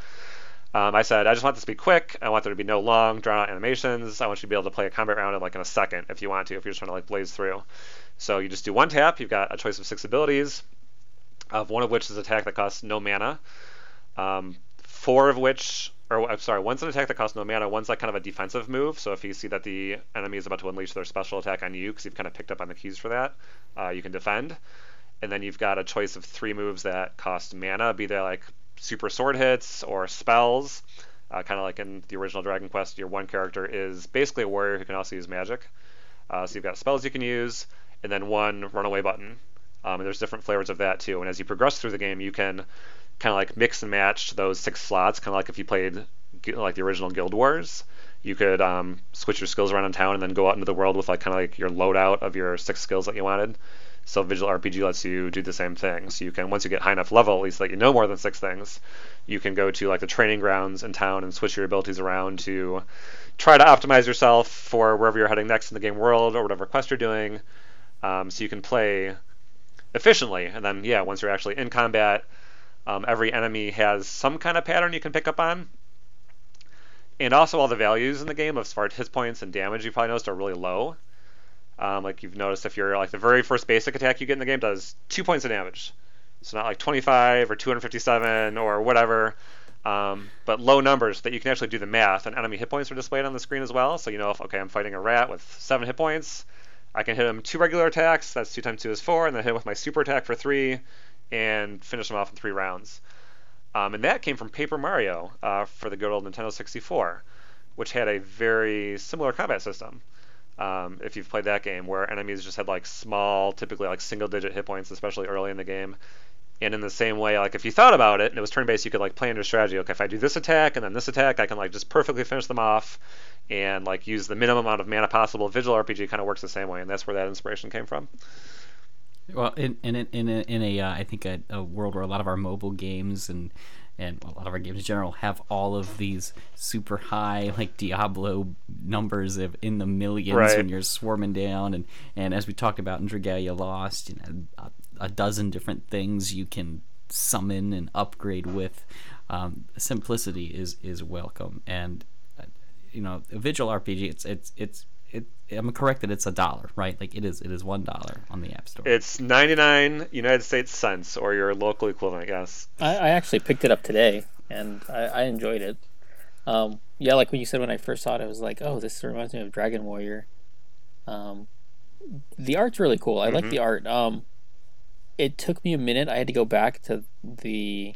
Um, I said, I just want this to be quick. I want there to be no long, drawn-out animations. I want you to be able to play a combat round in like in a second if you want to, if you're just trying to like blaze through. So you just do one tap. You've got a choice of six abilities, of one of which is an attack that costs no mana. Um, four of which, or I'm sorry, one's an attack that costs no mana. One's like kind of a defensive move. So if you see that the enemy is about to unleash their special attack on you, because you've kind of picked up on the keys for that, uh, you can defend. And then you've got a choice of three moves that cost mana, be they like super sword hits or spells, uh, kind of like in the original Dragon Quest. Your one character is basically a warrior who can also use magic, uh, so you've got spells you can use, and then one runaway button, um, and there's different flavors of that too. And as you progress through the game, you can kind of like mix and match those six slots, kind of like if you played like the original Guild Wars. You could um, switch your skills around in town and then go out into the world with like kind of like your loadout of your six skills that you wanted. So Vigil R P G lets you do the same thing. So you can, once you get high enough level, at least that you know more than six things, you can go to like the training grounds in town and switch your abilities around to try to optimize yourself for wherever you're heading next in the game world or whatever quest you're doing. Um, so you can play efficiently. And then, yeah, once you're actually in combat, um, every enemy has some kind of pattern you can pick up on. And also all the values in the game as far as hit points and damage, you probably noticed, are really low. Um, like you've noticed, if you're like the very first basic attack you get in the game does two points of damage, so not like twenty-five or two hundred fifty-seven or whatever, um, but low numbers that you can actually do the math. And enemy hit points are displayed on the screen as well, so you know if okay, I'm fighting a rat with seven hit points, I can hit him two regular attacks, that's two times two is four, and then hit him with my super attack for three, and finish him off in three rounds. Um, and that came from Paper Mario uh, for the good old Nintendo sixty-four, which had a very similar combat system. Um, if you've played that game, where enemies just had like small, typically like single-digit hit points, especially early in the game. And in the same way, like if you thought about it and it was turn-based, you could like plan your strategy. Okay, if I do this attack and then this attack, I can like just perfectly finish them off and like use the minimum amount of mana possible. Vigil R P G kind of works the same way, and that's where that inspiration came from. Well, in in in a, in a uh, I think a, a world where a lot of our mobile games and. and a lot of our games in general have all of these super high like Diablo numbers of in the millions, right, when you're swarming down, and, and as we talked about in Dragalia Lost, you know, a, a dozen different things you can summon and upgrade with. Um, simplicity is, is welcome, and uh, you know, a Vigil R P G, it's it's it's It, I'm correct that it's a dollar, right? Like it is, it is one dollar on the App Store. It's ninety-nine United States cents, or your local equivalent, I guess. I, I actually picked it up today, and I, I enjoyed it. Um, yeah, like when you said when I first saw it, I was like, "Oh, this reminds me of Dragon Warrior." Um, the art's really cool. I mm-hmm. like the art. Um, it took me a minute. I had to go back to the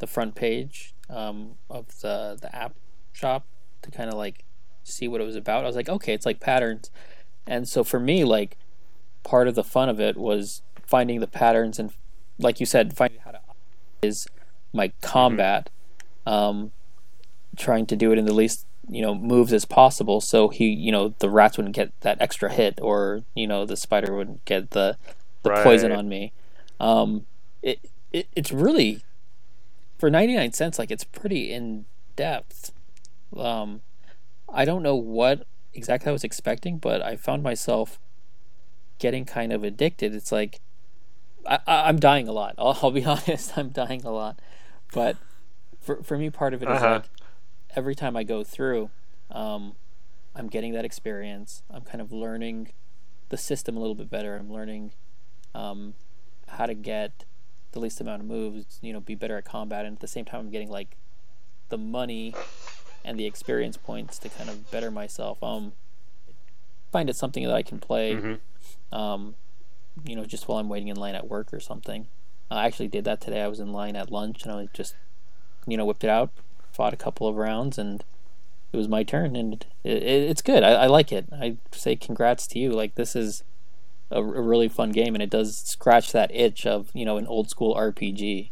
the front page um, of the the app shop to kind of like see what it was about. I was like, okay, it's like patterns. And so for me, like, part of the fun of it was finding the patterns and, like you said, finding how to optimize my combat, um, trying to do it in the least, you know, moves as possible. So he, you know, the rats wouldn't get that extra hit, or, you know, the spider wouldn't get the, the right. poison on me. Um, it, it it's really, for ninety-nine cents, like, it's pretty in depth. Um, I don't know what exactly I was expecting, but I found myself getting kind of addicted. It's like I, I, I'm dying a lot. I'll, I'll be honest, I'm dying a lot. But for for me, part of it is uh-huh. like every time I go through, um, I'm getting that experience. I'm kind of learning the system a little bit better. I'm learning um, how to get the least amount of moves, you know, be better at combat, and at the same time, I'm getting like the money and the experience points to kind of better myself. Um, find it something that I can play, mm-hmm. um, you know, just while I'm waiting in line at work or something. I actually did that today. I was in line at lunch, and I just, you know, whipped it out, fought a couple of rounds, and it was my turn, and it, it, it's good. I, I like it. I say congrats to you. Like, this is a, a really fun game, and it does scratch that itch of, you know, an old school R P G.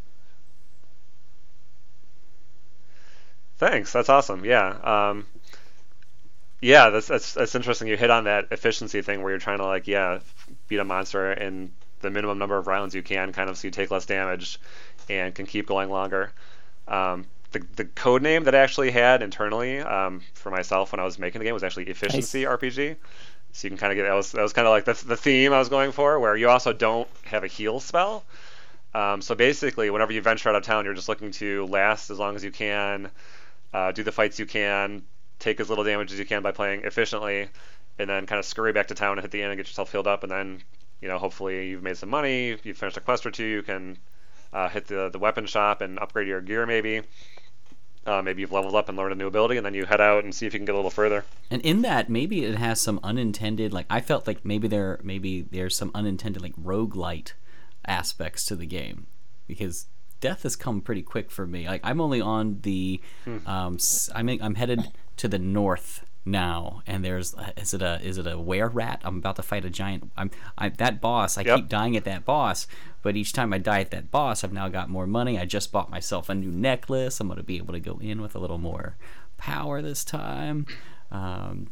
Thanks. That's awesome. Yeah. Um, yeah, that's, that's that's interesting. You hit on that efficiency thing where you're trying to, like, yeah, beat a monster in the minimum number of rounds you can, kind of, so you take less damage and can keep going longer. Um, the the code name that I actually had internally um, for myself when I was making the game was actually Efficiency nice. R P G. So you can kind of get that was that was kind of like the the theme I was going for, where you also don't have a heal spell. Um, so basically, whenever you venture out of town, you're just looking to last as long as you can. Uh, do the fights you can, take as little damage as you can by playing efficiently, and then kind of scurry back to town and hit the end and get yourself healed up, and then, you know, hopefully you've made some money, you've finished a quest or two, you can uh, hit the, the weapon shop and upgrade your gear maybe. Uh, maybe you've leveled up and learned a new ability, and then you head out and see if you can get a little further. And in that, maybe it has some unintended, like, I felt like maybe there maybe there's some unintended, like, roguelite aspects to the game, because death has come pretty quick for me. Like, I'm only on the, um, I'm I'm headed to the north now, and there's is it a is it a were-rat? I'm about to fight a giant. I'm I that boss. I yep. keep dying at that boss, but each time I die at that boss, I've now got more money. I just bought myself a new necklace. I'm gonna be able to go in with a little more power this time, um,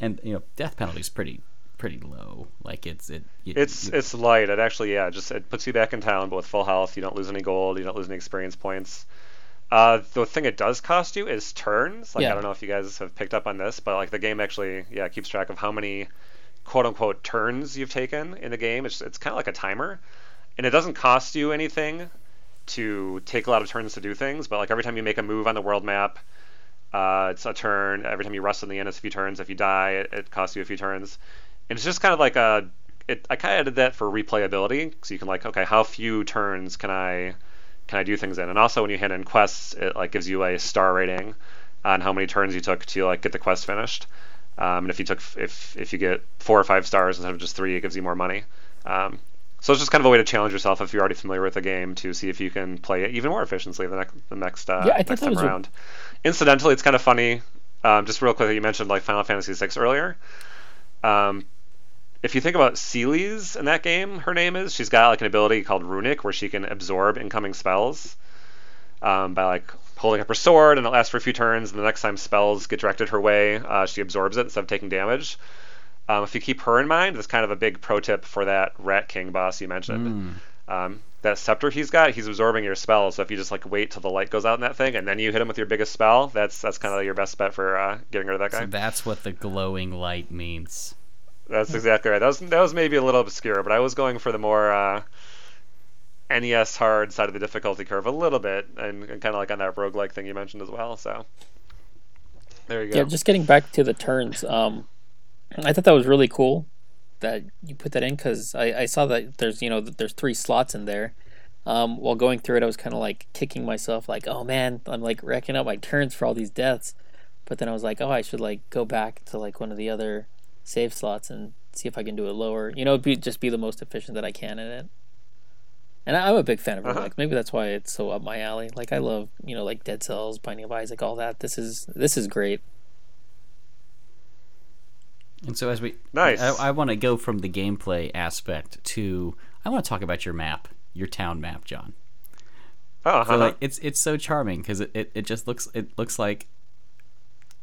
and you know, death penalty's pretty. pretty low. Like, it's it, it it's it, it's light. It actually, yeah, just it puts you back in town, but with full health. You don't lose any gold, you don't lose any experience points. Uh the thing it does cost you is turns. Like, yeah. I don't know if you guys have picked up on this, but like the game actually yeah keeps track of how many quote unquote turns you've taken in the game. It's it's kind of like a timer, and it doesn't cost you anything to take a lot of turns to do things, but like every time you make a move on the world map, uh it's a turn. Every time you rust in the end, it's a few turns. If you die, it, it costs you a few turns. And it's just kind of like a, it, I kind of did that for replayability, so you can like, okay, how few turns can I, can I do things in? And also when you hand in quests, it like gives you a star rating on how many turns you took to like get the quest finished. Um, and if you took, if if you get four or five stars instead of just three, it gives you more money. Um, so it's just kind of a way to challenge yourself if you're already familiar with the game to see if you can play it even more efficiently the next the next uh, yeah, next time around. A... Incidentally, it's kind of funny. Um, just real quick, you mentioned like Final Fantasy six earlier. Um, If you think about Celes in that game, her name is, she's got like an ability called Runic, where she can absorb incoming spells um, by like holding up her sword, and it lasts for a few turns, and the next time spells get directed her way, uh, she absorbs it instead of taking damage. Um, if you keep her in mind, that's kind of a big pro tip for that Rat King boss you mentioned. Mm. Um, that scepter he's got, he's absorbing your spells, so if you just like wait till the light goes out in that thing, and then you hit him with your biggest spell, that's that's kind of your best bet for uh, getting rid of that guy. So that's what the glowing light means. That's exactly right. That was that was maybe a little obscure, but I was going for the more uh, N E S hard side of the difficulty curve a little bit, and, and kind of like on that roguelike thing you mentioned as well. So there you go. Yeah, just getting back to the turns. Um, I thought that was really cool that you put that in, because I, I saw that there's you know there's three slots in there. Um, while going through it, I was kind of like kicking myself, like, oh man, I'm like racking up my turns for all these deaths. But then I was like, oh, I should like go back to like one of the other save slots and see if I can do it lower. You know, it'd be, just be the most efficient that I can in it. And I, I'm a big fan of it. Uh-huh. Like, maybe that's why it's so up my alley. Like, I love, you know, like Dead Cells, Binding of Isaac, all that. This is this is great. And so as we... Nice. I, I want to go from the gameplay aspect to... I want to talk about your map, your town map, John. Oh, uh-huh. So, like, it's it's so charming because it, it, it just looks it looks like...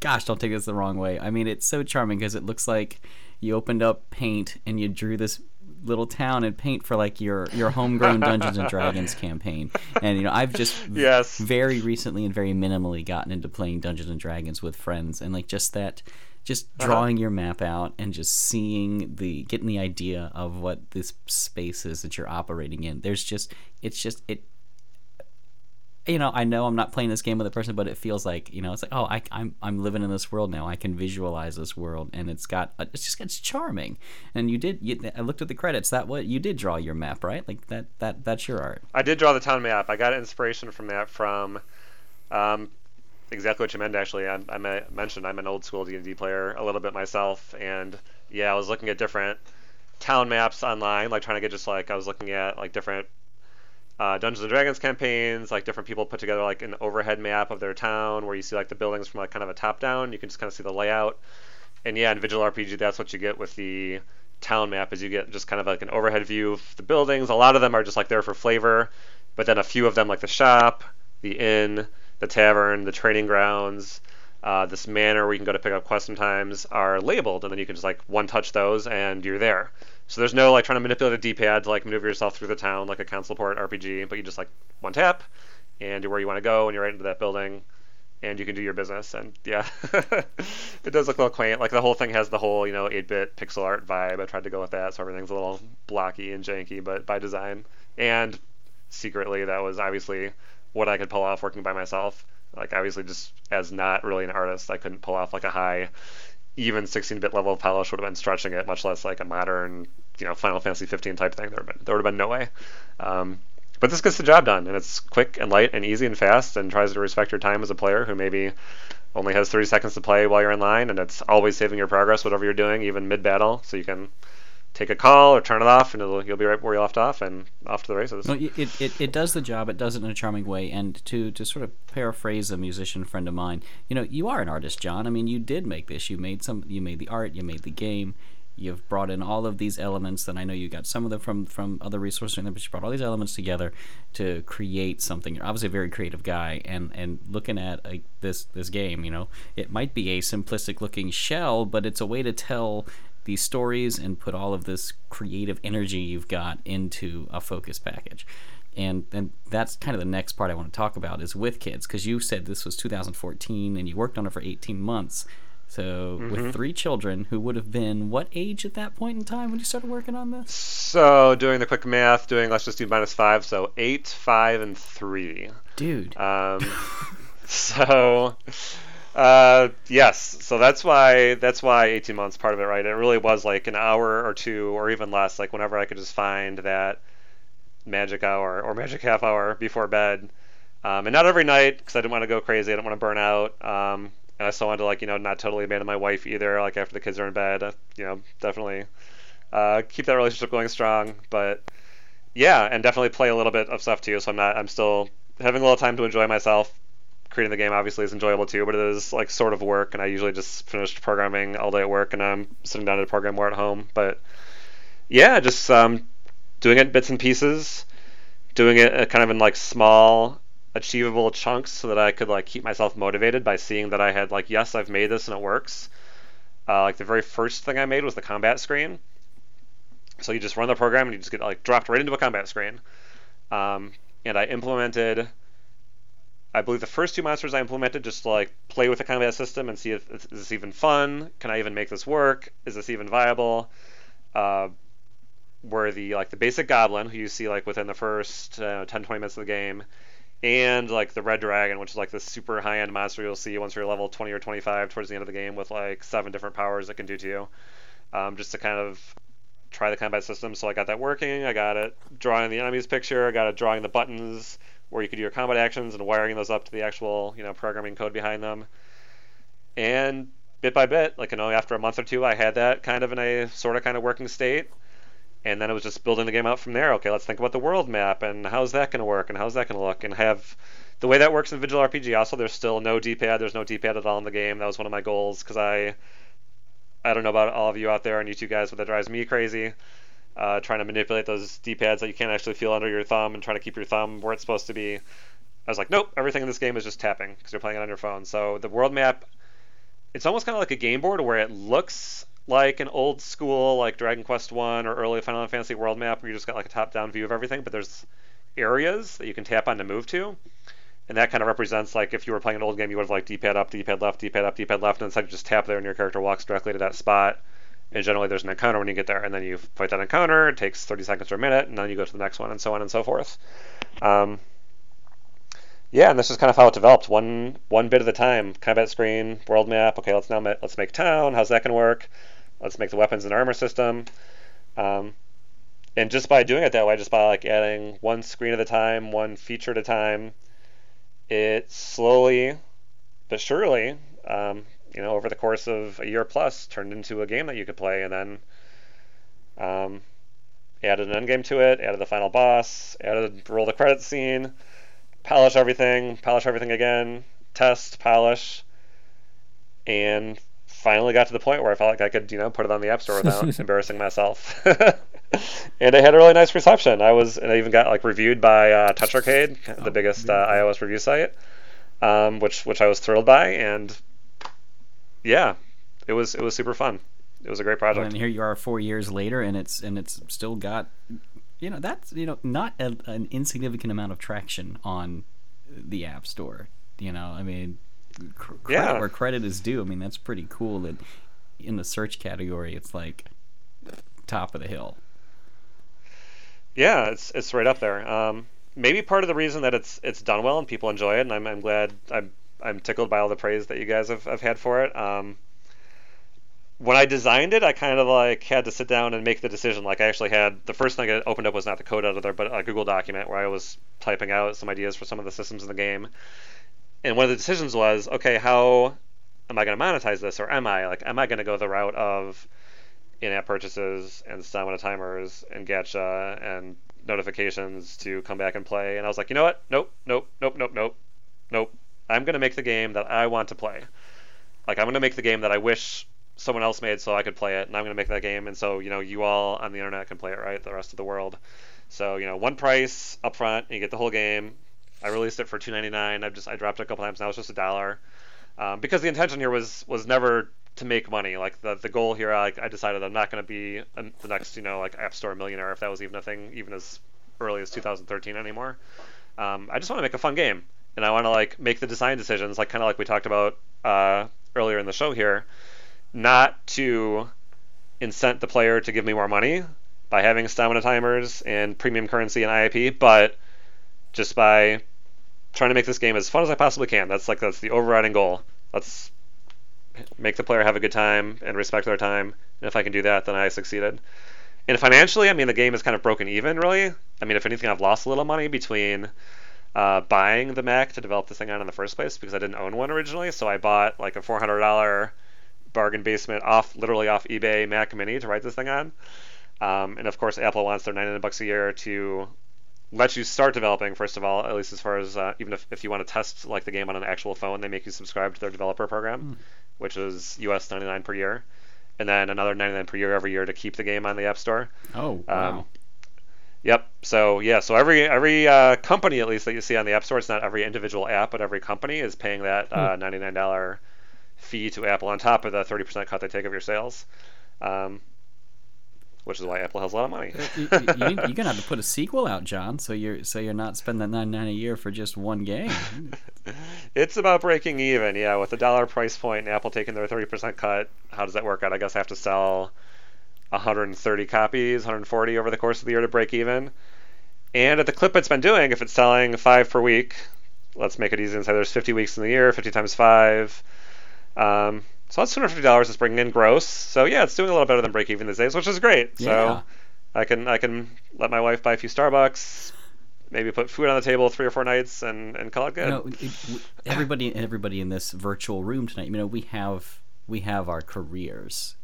Gosh, don't take this the wrong way. I mean, it's so charming because it looks like you opened up Paint and you drew this little town in Paint for like your, your homegrown Dungeons and Dragons campaign. And you know, I've just yes. very recently and very minimally gotten into playing Dungeons and Dragons with friends, and like just that, just drawing uh-huh. your map out and just seeing the getting the idea of what this space is that you're operating in. There's just it's just it. You know, I know I'm not playing this game with a person, but it feels like, you know, it's like, oh, I, I'm I'm living in this world now. I can visualize this world, and it's got it's just it's charming. And you did. You, I looked at the credits. That what you did draw your map, right? Like that that that's your art. I did draw the town map. I got inspiration from that from, um, exactly what you meant. Actually, I, I mentioned I'm an old school D and D player a little bit myself, and yeah, I was looking at different town maps online, like trying to get just like I was looking at like different. uh, Dungeons and Dragons campaigns, like different people put together like an overhead map of their town where you see like the buildings from like kind of a top down. You can just kind of see the layout. And yeah, in Vigil R P G, that's what you get with the town map, is you get just kind of like an overhead view of the buildings. A lot of them are just like there for flavor, but then a few of them, like the shop, the inn, the tavern, the training grounds, uh, this manor where you can go to pick up quests sometimes, are labeled, and then you can just like one touch those and you're there. So there's no like trying to manipulate a D-pad to like maneuver yourself through the town like a console port R P G, but you just like one tap and you're where you want to go and you're right into that building and you can do your business. And yeah, it does look a little quaint. Like the whole thing has the whole, you know, eight-bit pixel art vibe. I tried to go with that, so everything's a little blocky and janky, but by design. And secretly, that was obviously what I could pull off working by myself. Like obviously just as not really an artist, I couldn't pull off like a high, even sixteen-bit level of polish would have been stretching it, much less like a modern, you know, Final Fantasy fifteen type thing. There would have been, there would have been no way. Um, but this gets the job done, and it's quick and light and easy and fast and tries to respect your time as a player who maybe only has thirty seconds to play while you're in line, and it's always saving your progress, whatever you're doing, even mid-battle, so you can take a call or turn it off, and it'll, you'll be right where you left off and off to the races. Well, it, it, it does the job. It does it in a charming way. And to, to sort of paraphrase a musician friend of mine, you know, you are an artist, John. I mean, you did make this. You made some. You made the art. You made the game. You've brought in all of these elements, and I know you got some of them from, from other resources, but you brought all these elements together to create something. You're obviously a very creative guy, and, and looking at a, this this game, you know, it might be a simplistic-looking shell, but it's a way to tell these stories and put all of this creative energy you've got into a focus package. And and that's kind of the next part I want to talk about is with kids, because you said this was two thousand fourteen, and you worked on it for eighteen months. So mm-hmm. with three children who would have been what age at that point in time when you started working on this? So doing the quick math, doing let's just do minus five, so eight, five, and three. Dude. Um, so... Uh, yes. So that's why, that's why eighteen months part of it, right? It really was like an hour or two or even less, like whenever I could just find that magic hour or magic half hour before bed. Um, and not every night, cause I didn't want to go crazy. I didn't want to burn out. Um, and I still wanted to like, you know, not totally abandon my wife either. Like after the kids are in bed, uh, you know, definitely, uh, keep that relationship going strong, but yeah. And definitely play a little bit of stuff too. So I'm not, I'm still having a little time to enjoy myself. Creating the game obviously is enjoyable too, but it is like sort of work, and I usually just finished programming all day at work, and I'm sitting down to program more at home. But yeah, just um, doing it in bits and pieces, doing it kind of in like small, achievable chunks so that I could like keep myself motivated by seeing that I had like, yes, I've made this and it works. Uh, like the very first thing I made was the combat screen. So you just run the program and you just get like dropped right into a combat screen. Um, and I implemented... I believe the first two monsters I implemented just to like play with the combat system and see if is this even fun? Can I even make this work? Is this even viable? Uh, were the like the basic goblin who you see like within the first uh, ten to twenty minutes of the game, and like the red dragon, which is like the super high end monster you'll see once you're level twenty or twenty-five towards the end of the game with like seven different powers it can do to you. Um, just to kind of try the combat system. So I got that working. I got it drawing the enemy's picture. I got it drawing the buttons where you could do your combat actions and wiring those up to the actual, you know, programming code behind them. And bit by bit, like, you know, after a month or two, I had that kind of in a sort of kind of working state. And then it was just building the game out from there. Okay, let's think about the world map and how's that going to work and how's that going to look and have the way that works in Vigil R P G. Also, there's still no D-pad. There's no D-pad at all in the game. That was one of my goals because I, I don't know about all of you out there and you two guys, but that drives me crazy. Uh, trying to manipulate those D-pads that you can't actually feel under your thumb and trying to keep your thumb where it's supposed to be. I was like, nope, everything in this game is just tapping because you're playing it on your phone. So the world map, it's almost kind of like a game board where it looks like an old school, like Dragon Quest one or early Final Fantasy world map where you just got like a top-down view of everything, but there's areas that you can tap on to move to. And that kind of represents like if you were playing an old game, you would have like D-pad up, D-pad left, D-pad up, D-pad left, and instead you just tap there and your character walks directly to that spot. And generally there's an encounter when you get there, and then you fight that encounter, it takes thirty seconds or a minute, and then you go to the next one, and so on and so forth. Um, yeah, and this is kind of how it developed, one one bit at a time. Combat screen, world map, okay, let's now ma- let's make town, how's that going to work? Let's make the weapons and armor system. Um, and just by doing it that way, just by like adding one screen at a time, one feature at a time, it slowly but surely... Um, you know, over the course of a year plus, turned into a game that you could play, and then um, added an endgame to it, added the final boss, added roll the credits scene, polish everything, polish everything again, test, polish, and finally got to the point where I felt like I could, you know, put it on the App Store without embarrassing myself. And it had a really nice reception. I was, and I even got like reviewed by uh, Touch Arcade, the biggest uh, iOS review site, um, which which I was thrilled by. And yeah, it was it was super fun. It was a great project. And here you are, four years later, and it's and it's still got, you know, that's you know not a, an insignificant amount of traction on the App Store. You know, I mean, cr- yeah. where credit is due. I mean, that's pretty cool. That in the search category, it's like top of the hill. Yeah, it's it's right up there. Um, maybe part of the reason that it's it's done well and people enjoy it, and I'm I'm glad I'm I'm tickled by all the praise that you guys have, have had for it. Um, when I designed it, I kind of like had to sit down and make the decision. Like I actually had the first thing I opened up was not the code out of there, but a Google document where I was typing out some ideas for some of the systems in the game. And one of the decisions was, okay, how am I going to monetize this, or am I like am I going to go the route of in-app purchases and stamina timers and gacha and notifications to come back and play? And I was like, you know what? Nope, nope, nope, nope, nope, nope. I'm going to make the game that I want to play. Like, I'm going to make the game that I wish someone else made so I could play it, and I'm going to make that game. And so, you know, you all on the internet can play it, right? The rest of the world. So, you know, one price up front, and you get the whole game. I released it for two dollars and ninety-nine cents. I've just, I dropped it a couple times. Now it's just a dollar. Um, because the intention here was, was never to make money. Like the the goal here, I, I decided I'm not going to be a, the next, you know, like App Store millionaire, if that was even a thing, even as early as two thousand thirteen anymore. Um, I just want to make a fun game, and I want to like make the design decisions, like kind of like we talked about uh, earlier in the show here, not to incent the player to give me more money by having stamina timers and premium currency and I I P, but just by trying to make this game as fun as I possibly can. That's like that's the overriding goal. That's make the player have a good time and respect their time, and if I can do that, then I succeeded. And financially, I mean, the game is kind of broken even, really. I mean, if anything, I've lost a little money between uh, buying the Mac to develop this thing on in the first place, because I didn't own one originally, so I bought like a four hundred dollars bargain basement off, literally off eBay Mac Mini to write this thing on. Um, and of course, Apple wants their nine hundred bucks a year to let you start developing, first of all, at least as far as, uh, even if, if you want to test like the game on an actual phone, they make you subscribe to their developer program, mm. which is U S ninety-nine per year, and then another ninety-nine per year every year to keep the game on the App Store. Oh, wow. Um, yep. So yeah, so every every uh, company, at least that you see on the App Store, it's not every individual app, but every company is paying that uh, ninety-nine dollars fee to Apple on top of the thirty percent cut they take of your sales, um, which is why Apple has a lot of money. you, you, you, you're gonna have to put a sequel out, John. So you're so you're not spending that ninety-nine a year for just one game. It's about breaking even, yeah. With a dollar price point and Apple taking their thirty percent cut, how does that work out? I guess I have to sell one hundred thirty copies, one hundred forty over the course of the year to break even. And at the clip it's been doing, if it's selling five per week, let's make it easy and say there's fifty weeks in the year, fifty times five. Um, so that's two hundred fifty dollars it's bringing in gross. So yeah, it's doing a little better than break even these days, which is great. Yeah. So I can I can let my wife buy a few Starbucks, maybe put food on the table three or four nights and, and call it good. You know, it, everybody, everybody in this virtual room tonight, you know, we have we have our careers,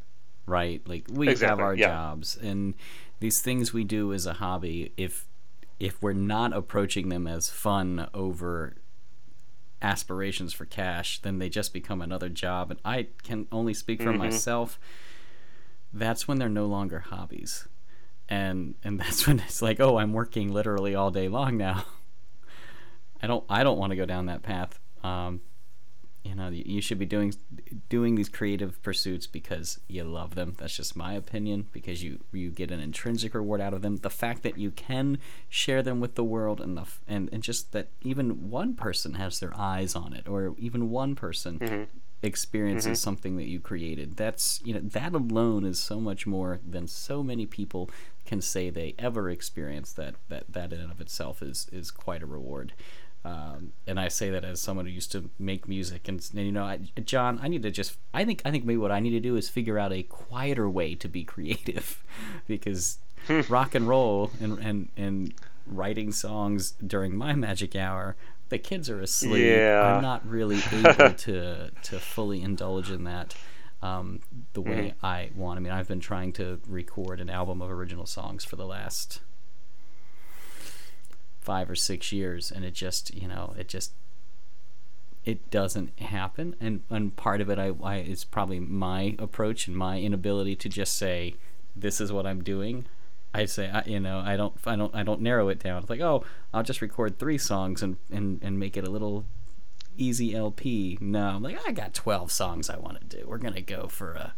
right? Like we exactly. have our yeah. jobs, and these things we do as a hobby. If if we're not approaching them as fun over aspirations for cash, then they just become another job. And I can only speak for mm-hmm. myself. That's when they're no longer hobbies. And and that's when it's like, oh, I'm working literally all day long now. I don't I don't want to go down that path. Um, you know, you, you should be doing doing these creative pursuits because you love them. That's just my opinion. Because you, you get an intrinsic reward out of them. The fact that you can share them with the world, and the and, and just that even one person has their eyes on it, or even one person mm-hmm. experiences mm-hmm. something that you created. That's, you know, that alone is so much more than so many people can say they ever experience. That that, that in and of itself is is quite a reward. Um, and I say that as someone who used to make music, and, and you know, I, John, I need to just I think I think maybe what I need to do is figure out a quieter way to be creative, because rock and roll and, and and writing songs during my magic hour, the kids are asleep. Yeah. I'm not really able to to fully indulge in that. um, the way mm-hmm. I want. I mean, I've been trying to record an album of original songs for the last five or six years, and it just, you know, it just, it doesn't happen. And, and part of it I, I is probably my approach and my inability to just say, this is what I'm doing. I say, I, you know, I don't, I don't, I don't narrow it down. It's like, oh, I'll just record three songs and, and, and make it a little easy L P. No, I'm like, I got twelve songs I want to do. We're gonna go for a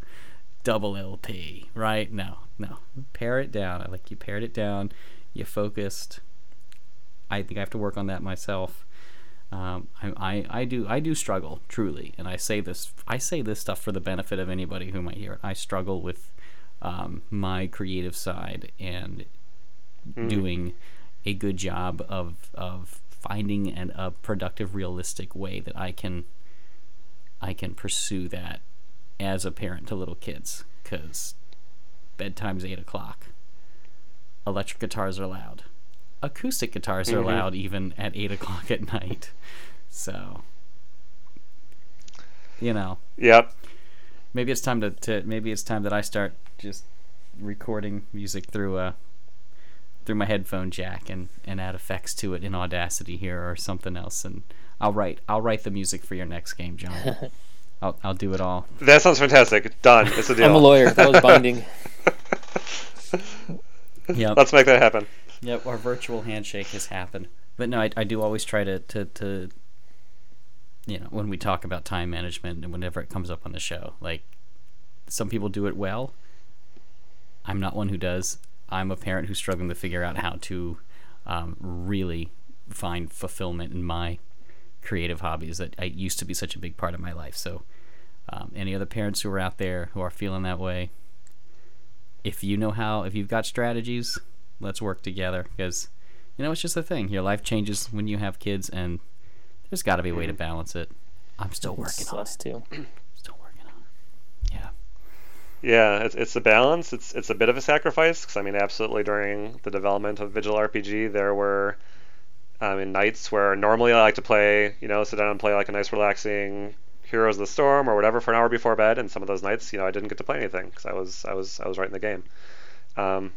double L P, right? No, no, pare it down. I like you pared it down. You focused. I think I have to work on that myself. Um, I, I, I do, I do struggle truly, and I say this, I say this stuff for the benefit of anybody who might hear it. I struggle with Um, my creative side and mm. doing a good job of of finding an, a productive, realistic way that I can I can pursue that as a parent to little kids, because bedtime's eight o'clock, electric guitars are loud, acoustic guitars mm-hmm. are loud even at eight o'clock at night, so you know. Yep. Maybe it's time to, to maybe it's time that I start just recording music through uh through my headphone jack and, and add effects to it in Audacity here or something else, and I'll write I'll write the music for your next game, John. I'll I'll do it all. That sounds fantastic. Done. It's a deal. I'm a lawyer. That was binding. Yep. Let's make that happen. Yep, our virtual handshake has happened. But no, I I do always try to, to, to you know, when we talk about time management and whenever it comes up on the show, like, some people do it well. I'm not one who does. I'm a parent who's struggling to figure out how to um, really find fulfillment in my creative hobbies that I used to be such a big part of my life. So um, any other parents who are out there who are feeling that way, if you know how, if you've got strategies, let's work together, because, you know, it's just a thing. Your life changes when you have kids, and there's got to be a way to balance it. I'm still working on it. Too. Still working on it. Yeah. Yeah, it's it's a balance. It's it's a bit of a sacrifice, because I mean, absolutely, during the development of Vigil R P G, there were, I mean, nights where normally I like to play, you know, sit down and play like a nice relaxing Heroes of the Storm or whatever for an hour before bed, and some of those nights, you know, I didn't get to play anything because I was I was I was writing the game. Um,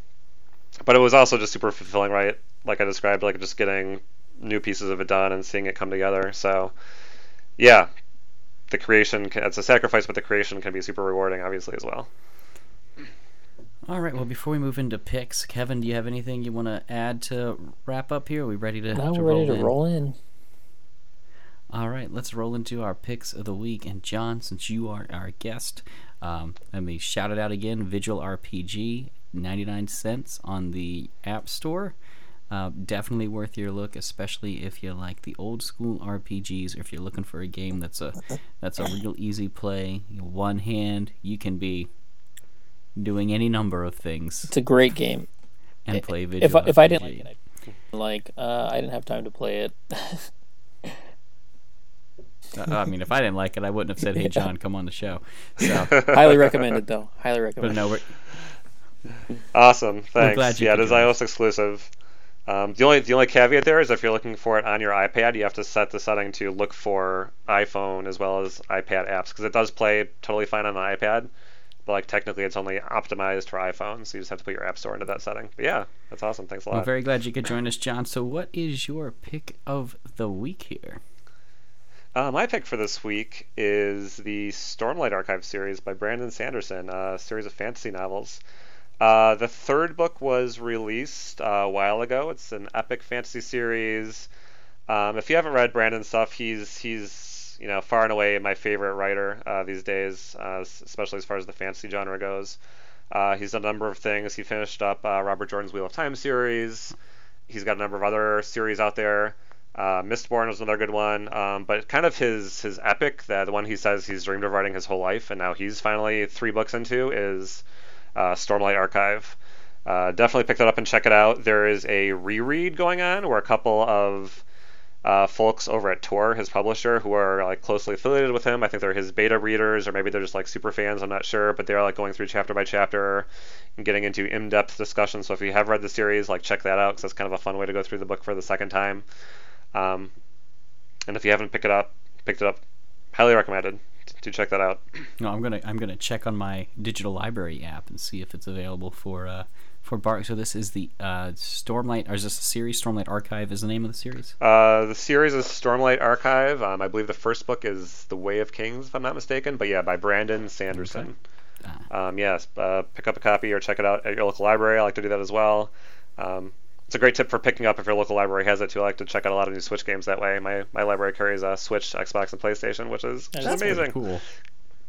but it was also just super fulfilling, right? Like I described, like just getting new pieces of it done and seeing it come together. So yeah, the creation can, it's a sacrifice, but the creation can be super rewarding, obviously, as well. All right, well, before we move into picks, Kevin, do you have anything you want to add to wrap up here? Are we ready to, no, to, ready roll, to in? roll in? All right, let's roll into our picks of the week. And John, since you are our guest, um, let me shout it out again. Vigil R P G, ninety-nine cents on the App Store. Uh, definitely worth your look, especially if you like the old school R P Gs, or if you're looking for a game that's a that's a real easy play. One hand, you can be doing any number of things. It's a great game. And play Vigil. If I, if I didn't like it, I'd like uh, I didn't have time to play it. uh, I mean, if I didn't like it, I wouldn't have said, "Hey, John, come on the show." So highly recommended, though. Highly recommended. But no, we're... Awesome. Thanks. Glad you yeah, it is iOS exclusive. Um, the only the only caveat there is if you're looking for it on your iPad, you have to set the setting to look for iPhone as well as iPad apps, because it does play totally fine on an iPad, but like technically it's only optimized for iPhone, so you just have to put your App Store into that setting. But yeah, that's awesome. Thanks a lot. I'm very glad you could join us, John. So what is your pick of the week here? Uh, my pick for this week is the Stormlight Archive series by Brandon Sanderson, a series of fantasy novels. Uh, the third book was released uh, a while ago. It's an epic fantasy series. Um, if you haven't read Brandon's stuff, he's he's you know far and away my favorite writer uh, these days, uh, especially as far as the fantasy genre goes. Uh, he's done a number of things. He finished up uh, Robert Jordan's Wheel of Time series. He's got a number of other series out there. Uh, Mistborn was another good one. Um, but kind of his his epic, the, the one he says he's dreamed of writing his whole life, and now he's finally three books into, is Uh, Stormlight Archive. Uh, definitely pick that up and check it out. There is a reread going on where a couple of uh, folks over at Tor, his publisher, who are like closely affiliated with him, I think they're his beta readers, or maybe they're just like super fans, I'm not sure, but they're like going through chapter by chapter and getting into in-depth discussions. So if you have read the series, like check that out, because that's kind of a fun way to go through the book for the second time. Um, and if you haven't picked it up, picked it up, highly recommended. to check that out. No, I'm gonna I'm gonna check on my digital library app and see if it's available for uh, for Bark. So this is the uh, Stormlight, or is this the series? Stormlight Archive is the name of the series. Uh, the series is Stormlight Archive. Um, I believe the first book is The Way of Kings, if I'm not mistaken. But yeah, by Brandon Sanderson. Okay. Ah. Um, yes, uh, pick up a copy or check it out at your local library. I like to do that as well. Um, It's a great tip for picking up if your local library has it too. I like to check out a lot of new Switch games that way. My my library carries uh, Switch, Xbox, and PlayStation, which is, which is amazing. Really cool.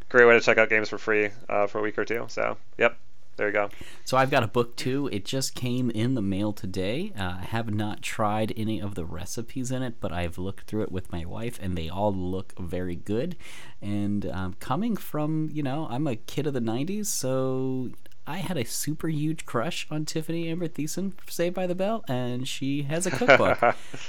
Great way to check out games for free uh, for a week or two. So, yep, there you go. So I've got a book too. It just came in the mail today. Uh, I have not tried any of the recipes in it, but I've looked through it with my wife, and they all look very good. And um, coming from, you know, I'm a kid of the nineties, so I had a super huge crush on Tiffani Amber Thiessen, Saved by the Bell, and she has a cookbook,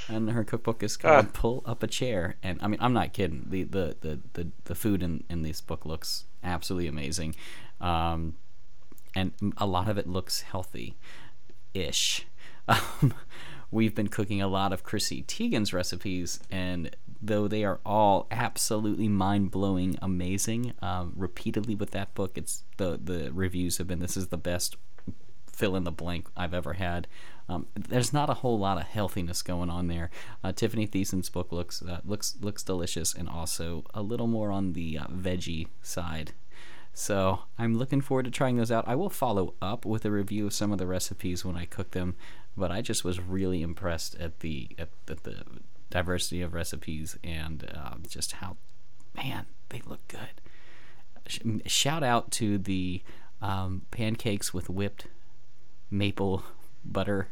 and her cookbook is called uh. Pull Up a Chair. And I mean, I'm not kidding. The the the, the, the food in, in this book looks absolutely amazing, um, and a lot of it looks healthy-ish. Um, we've been cooking a lot of Chrissy Teigen's recipes, and though they are all absolutely mind-blowing amazing, um, repeatedly with that book, it's the the reviews have been, this is the best fill in the blank I've ever had. Um, there's not a whole lot of healthiness going on there. Uh, Tiffani Thiessen's book looks uh, looks looks delicious, and also a little more on the uh, veggie side. So I'm looking forward to trying those out. I will follow up with a review of some of the recipes when I cook them, but I just was really impressed at the at, at the diversity of recipes, and um, just how, man, they look good. Sh- shout out to the um, pancakes with whipped maple butter,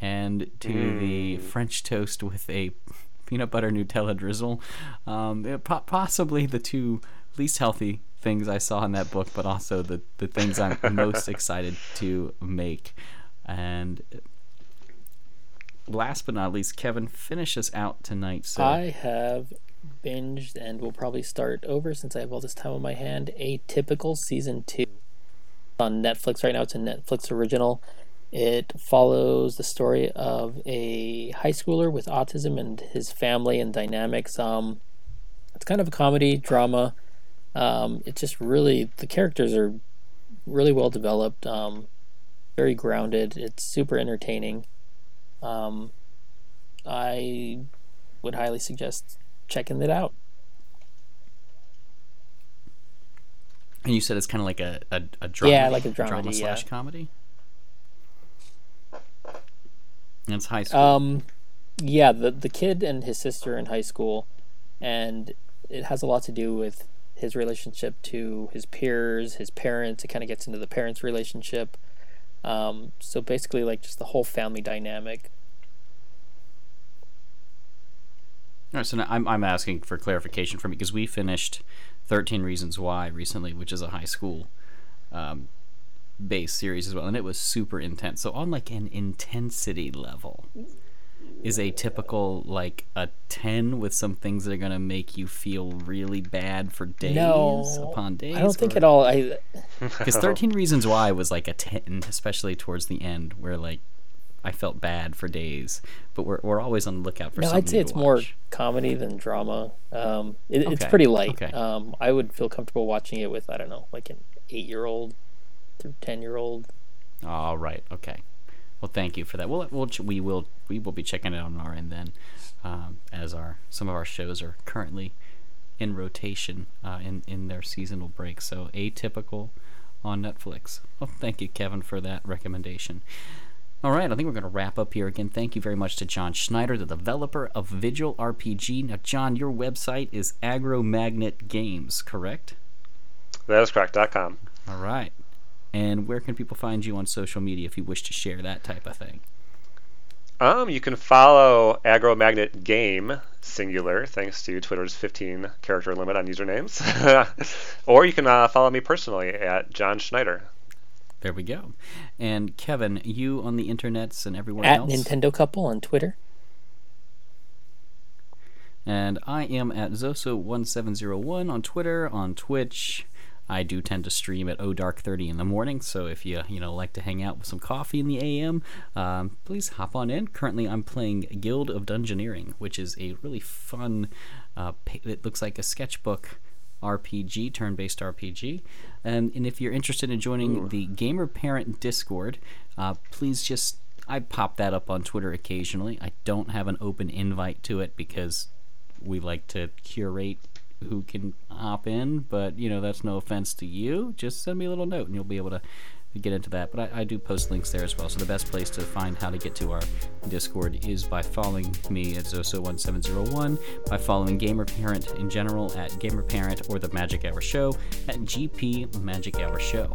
and to mm. the French toast with a peanut butter Nutella drizzle. Um, po- possibly the two least healthy things I saw in that book, but also the, the things I'm most excited to make. And last but not least, Kevin, finish us out tonight. So I have binged, and will probably start over since I have all this time on my hand, Atypical Season two. It's on Netflix right now. It's a Netflix original. It follows the story of a high schooler with autism and his family and dynamics. Um, it's kind of a comedy, drama. Um, it's just really, the characters are really well developed, um, very grounded. It's super entertaining. Um, I would highly suggest checking it out. And you said it's kind of like a, a, a drama, yeah, like a dramedy, drama slash yeah. comedy. That's high school. Um, yeah, the the kid and his sister in high school, and it has a lot to do with his relationship to his peers, his parents. It kind of gets into the parents' relationship. Um, so basically, like, just the whole family dynamic. All right, so now I'm I'm asking for clarification from you, because we finished thirteen Reasons Why recently, which is a high school um, based series as well, and it was super intense. So on like an intensity level, is Atypical like a ten with some things that are going to make you feel really bad for days no, upon days? I don't think or... at all. I Because thirteen Reasons Why was like a ten, especially towards the end, where like I felt bad for days. But we're we're always on the lookout for no, something. No, I'd say it's watch. more comedy than drama. Um, it, okay. It's pretty light. Okay. Um, I would feel comfortable watching it with, I don't know, like an eight-year-old through ten-year-old. All right, okay. Well, thank you for that. We'll, we'll we will we will be checking it out on our end then, um, as our some of our shows are currently in rotation uh, in in their seasonal break. So Atypical on Netflix. Well, thank you, Kevin, for that recommendation. All right, I think we're going to wrap up here again. Thank you very much to John Schneider, the developer of Vigil R P G. Now, John, your website is Aggro Magnet Games, correct? That is correct. Dot com. All right. And where can people find you on social media if you wish to share that type of thing? Um, you can follow Aggro Magnet Game, singular, thanks to Twitter's fifteen-character limit on usernames. Or you can uh, follow me personally at John Schneider. There we go. And Kevin, you on the internets and everyone at else? At Nintendo Couple on Twitter. And I am at Zoso one seven zero one on Twitter, on Twitch. I do tend to stream at oh dark thirty in the morning, so if you you know like to hang out with some coffee in the A M, um, please hop on in. Currently, I'm playing Guild of Dungeoneering, which is a really fun. Uh, it looks like a sketchbook R P G, turn-based R P G. Um, and if you're interested in joining Ooh. the Gamer Parent Discord, uh, please just, I pop that up on Twitter occasionally. I don't have an open invite to it because we like to curate who can hop in, but, you know, that's no offense to you. Just send me a little note and you'll be able to get into that. But I, I do post links there as well, so the best place to find how to get to our Discord is by following me at Zoso one seven zero one, by following Gamer Parent in general at Gamer Parent, or the Magic Hour Show at G P Magic Hour Show.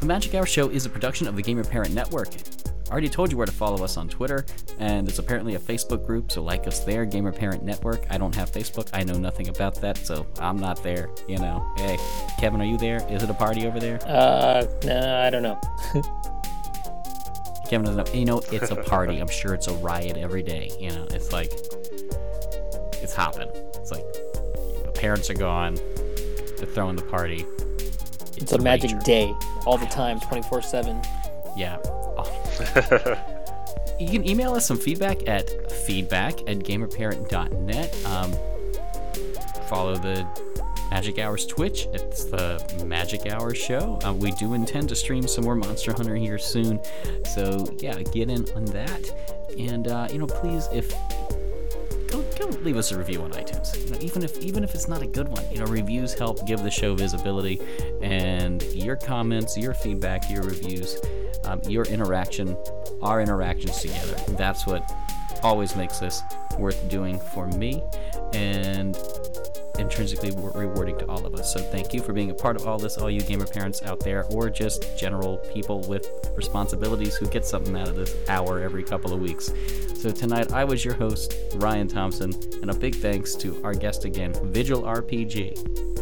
The Magic Hour Show is a production of the Gamer Parent Network. I already told you where to follow us on Twitter, and there's apparently a Facebook group, so like us there, Gamer Parent Network. I don't have Facebook. I know nothing about that, so I'm not there, you know. Hey, Kevin, are you there? Is it a party over there? Uh, no, I don't know. Kevin doesn't know. You know, it's a party. I'm sure it's a riot every day, you know. It's like, it's hopping. It's like, the parents are gone. They're throwing the party. It's, it's a, a magic rager. Day, all the time, twenty-four seven. Yeah. Oh. You can email us some feedback at feedback at gamerparent dot net. Um, follow the Magic Hours Twitch. It's the Magic Hour Show. Uh, we do intend to stream some more Monster Hunter here soon. So, yeah, get in on that. And, uh, you know, please, if... leave us a review on iTunes. You know, even if even if it's not a good one, you know, reviews help give the show visibility, and your comments, your feedback, your reviews, um, your interaction, our interactions together. That's what always makes this worth doing for me, and intrinsically rewarding to all of us. So thank you for being a part of all this, all you gamer parents out there, or just general people with responsibilities who get something out of this hour every couple of weeks. So tonight I was your host, Ryan Thompson, and a big thanks to our guest again, Vigil R P G,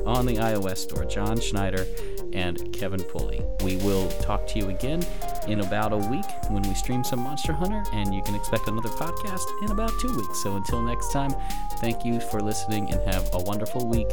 on the iOS store, John Schneider and Kevin Pooley. We will talk to you again in about a week when we stream some Monster Hunter, and you can expect another podcast in about two weeks. So until next time, thank you for listening and have a wonderful week.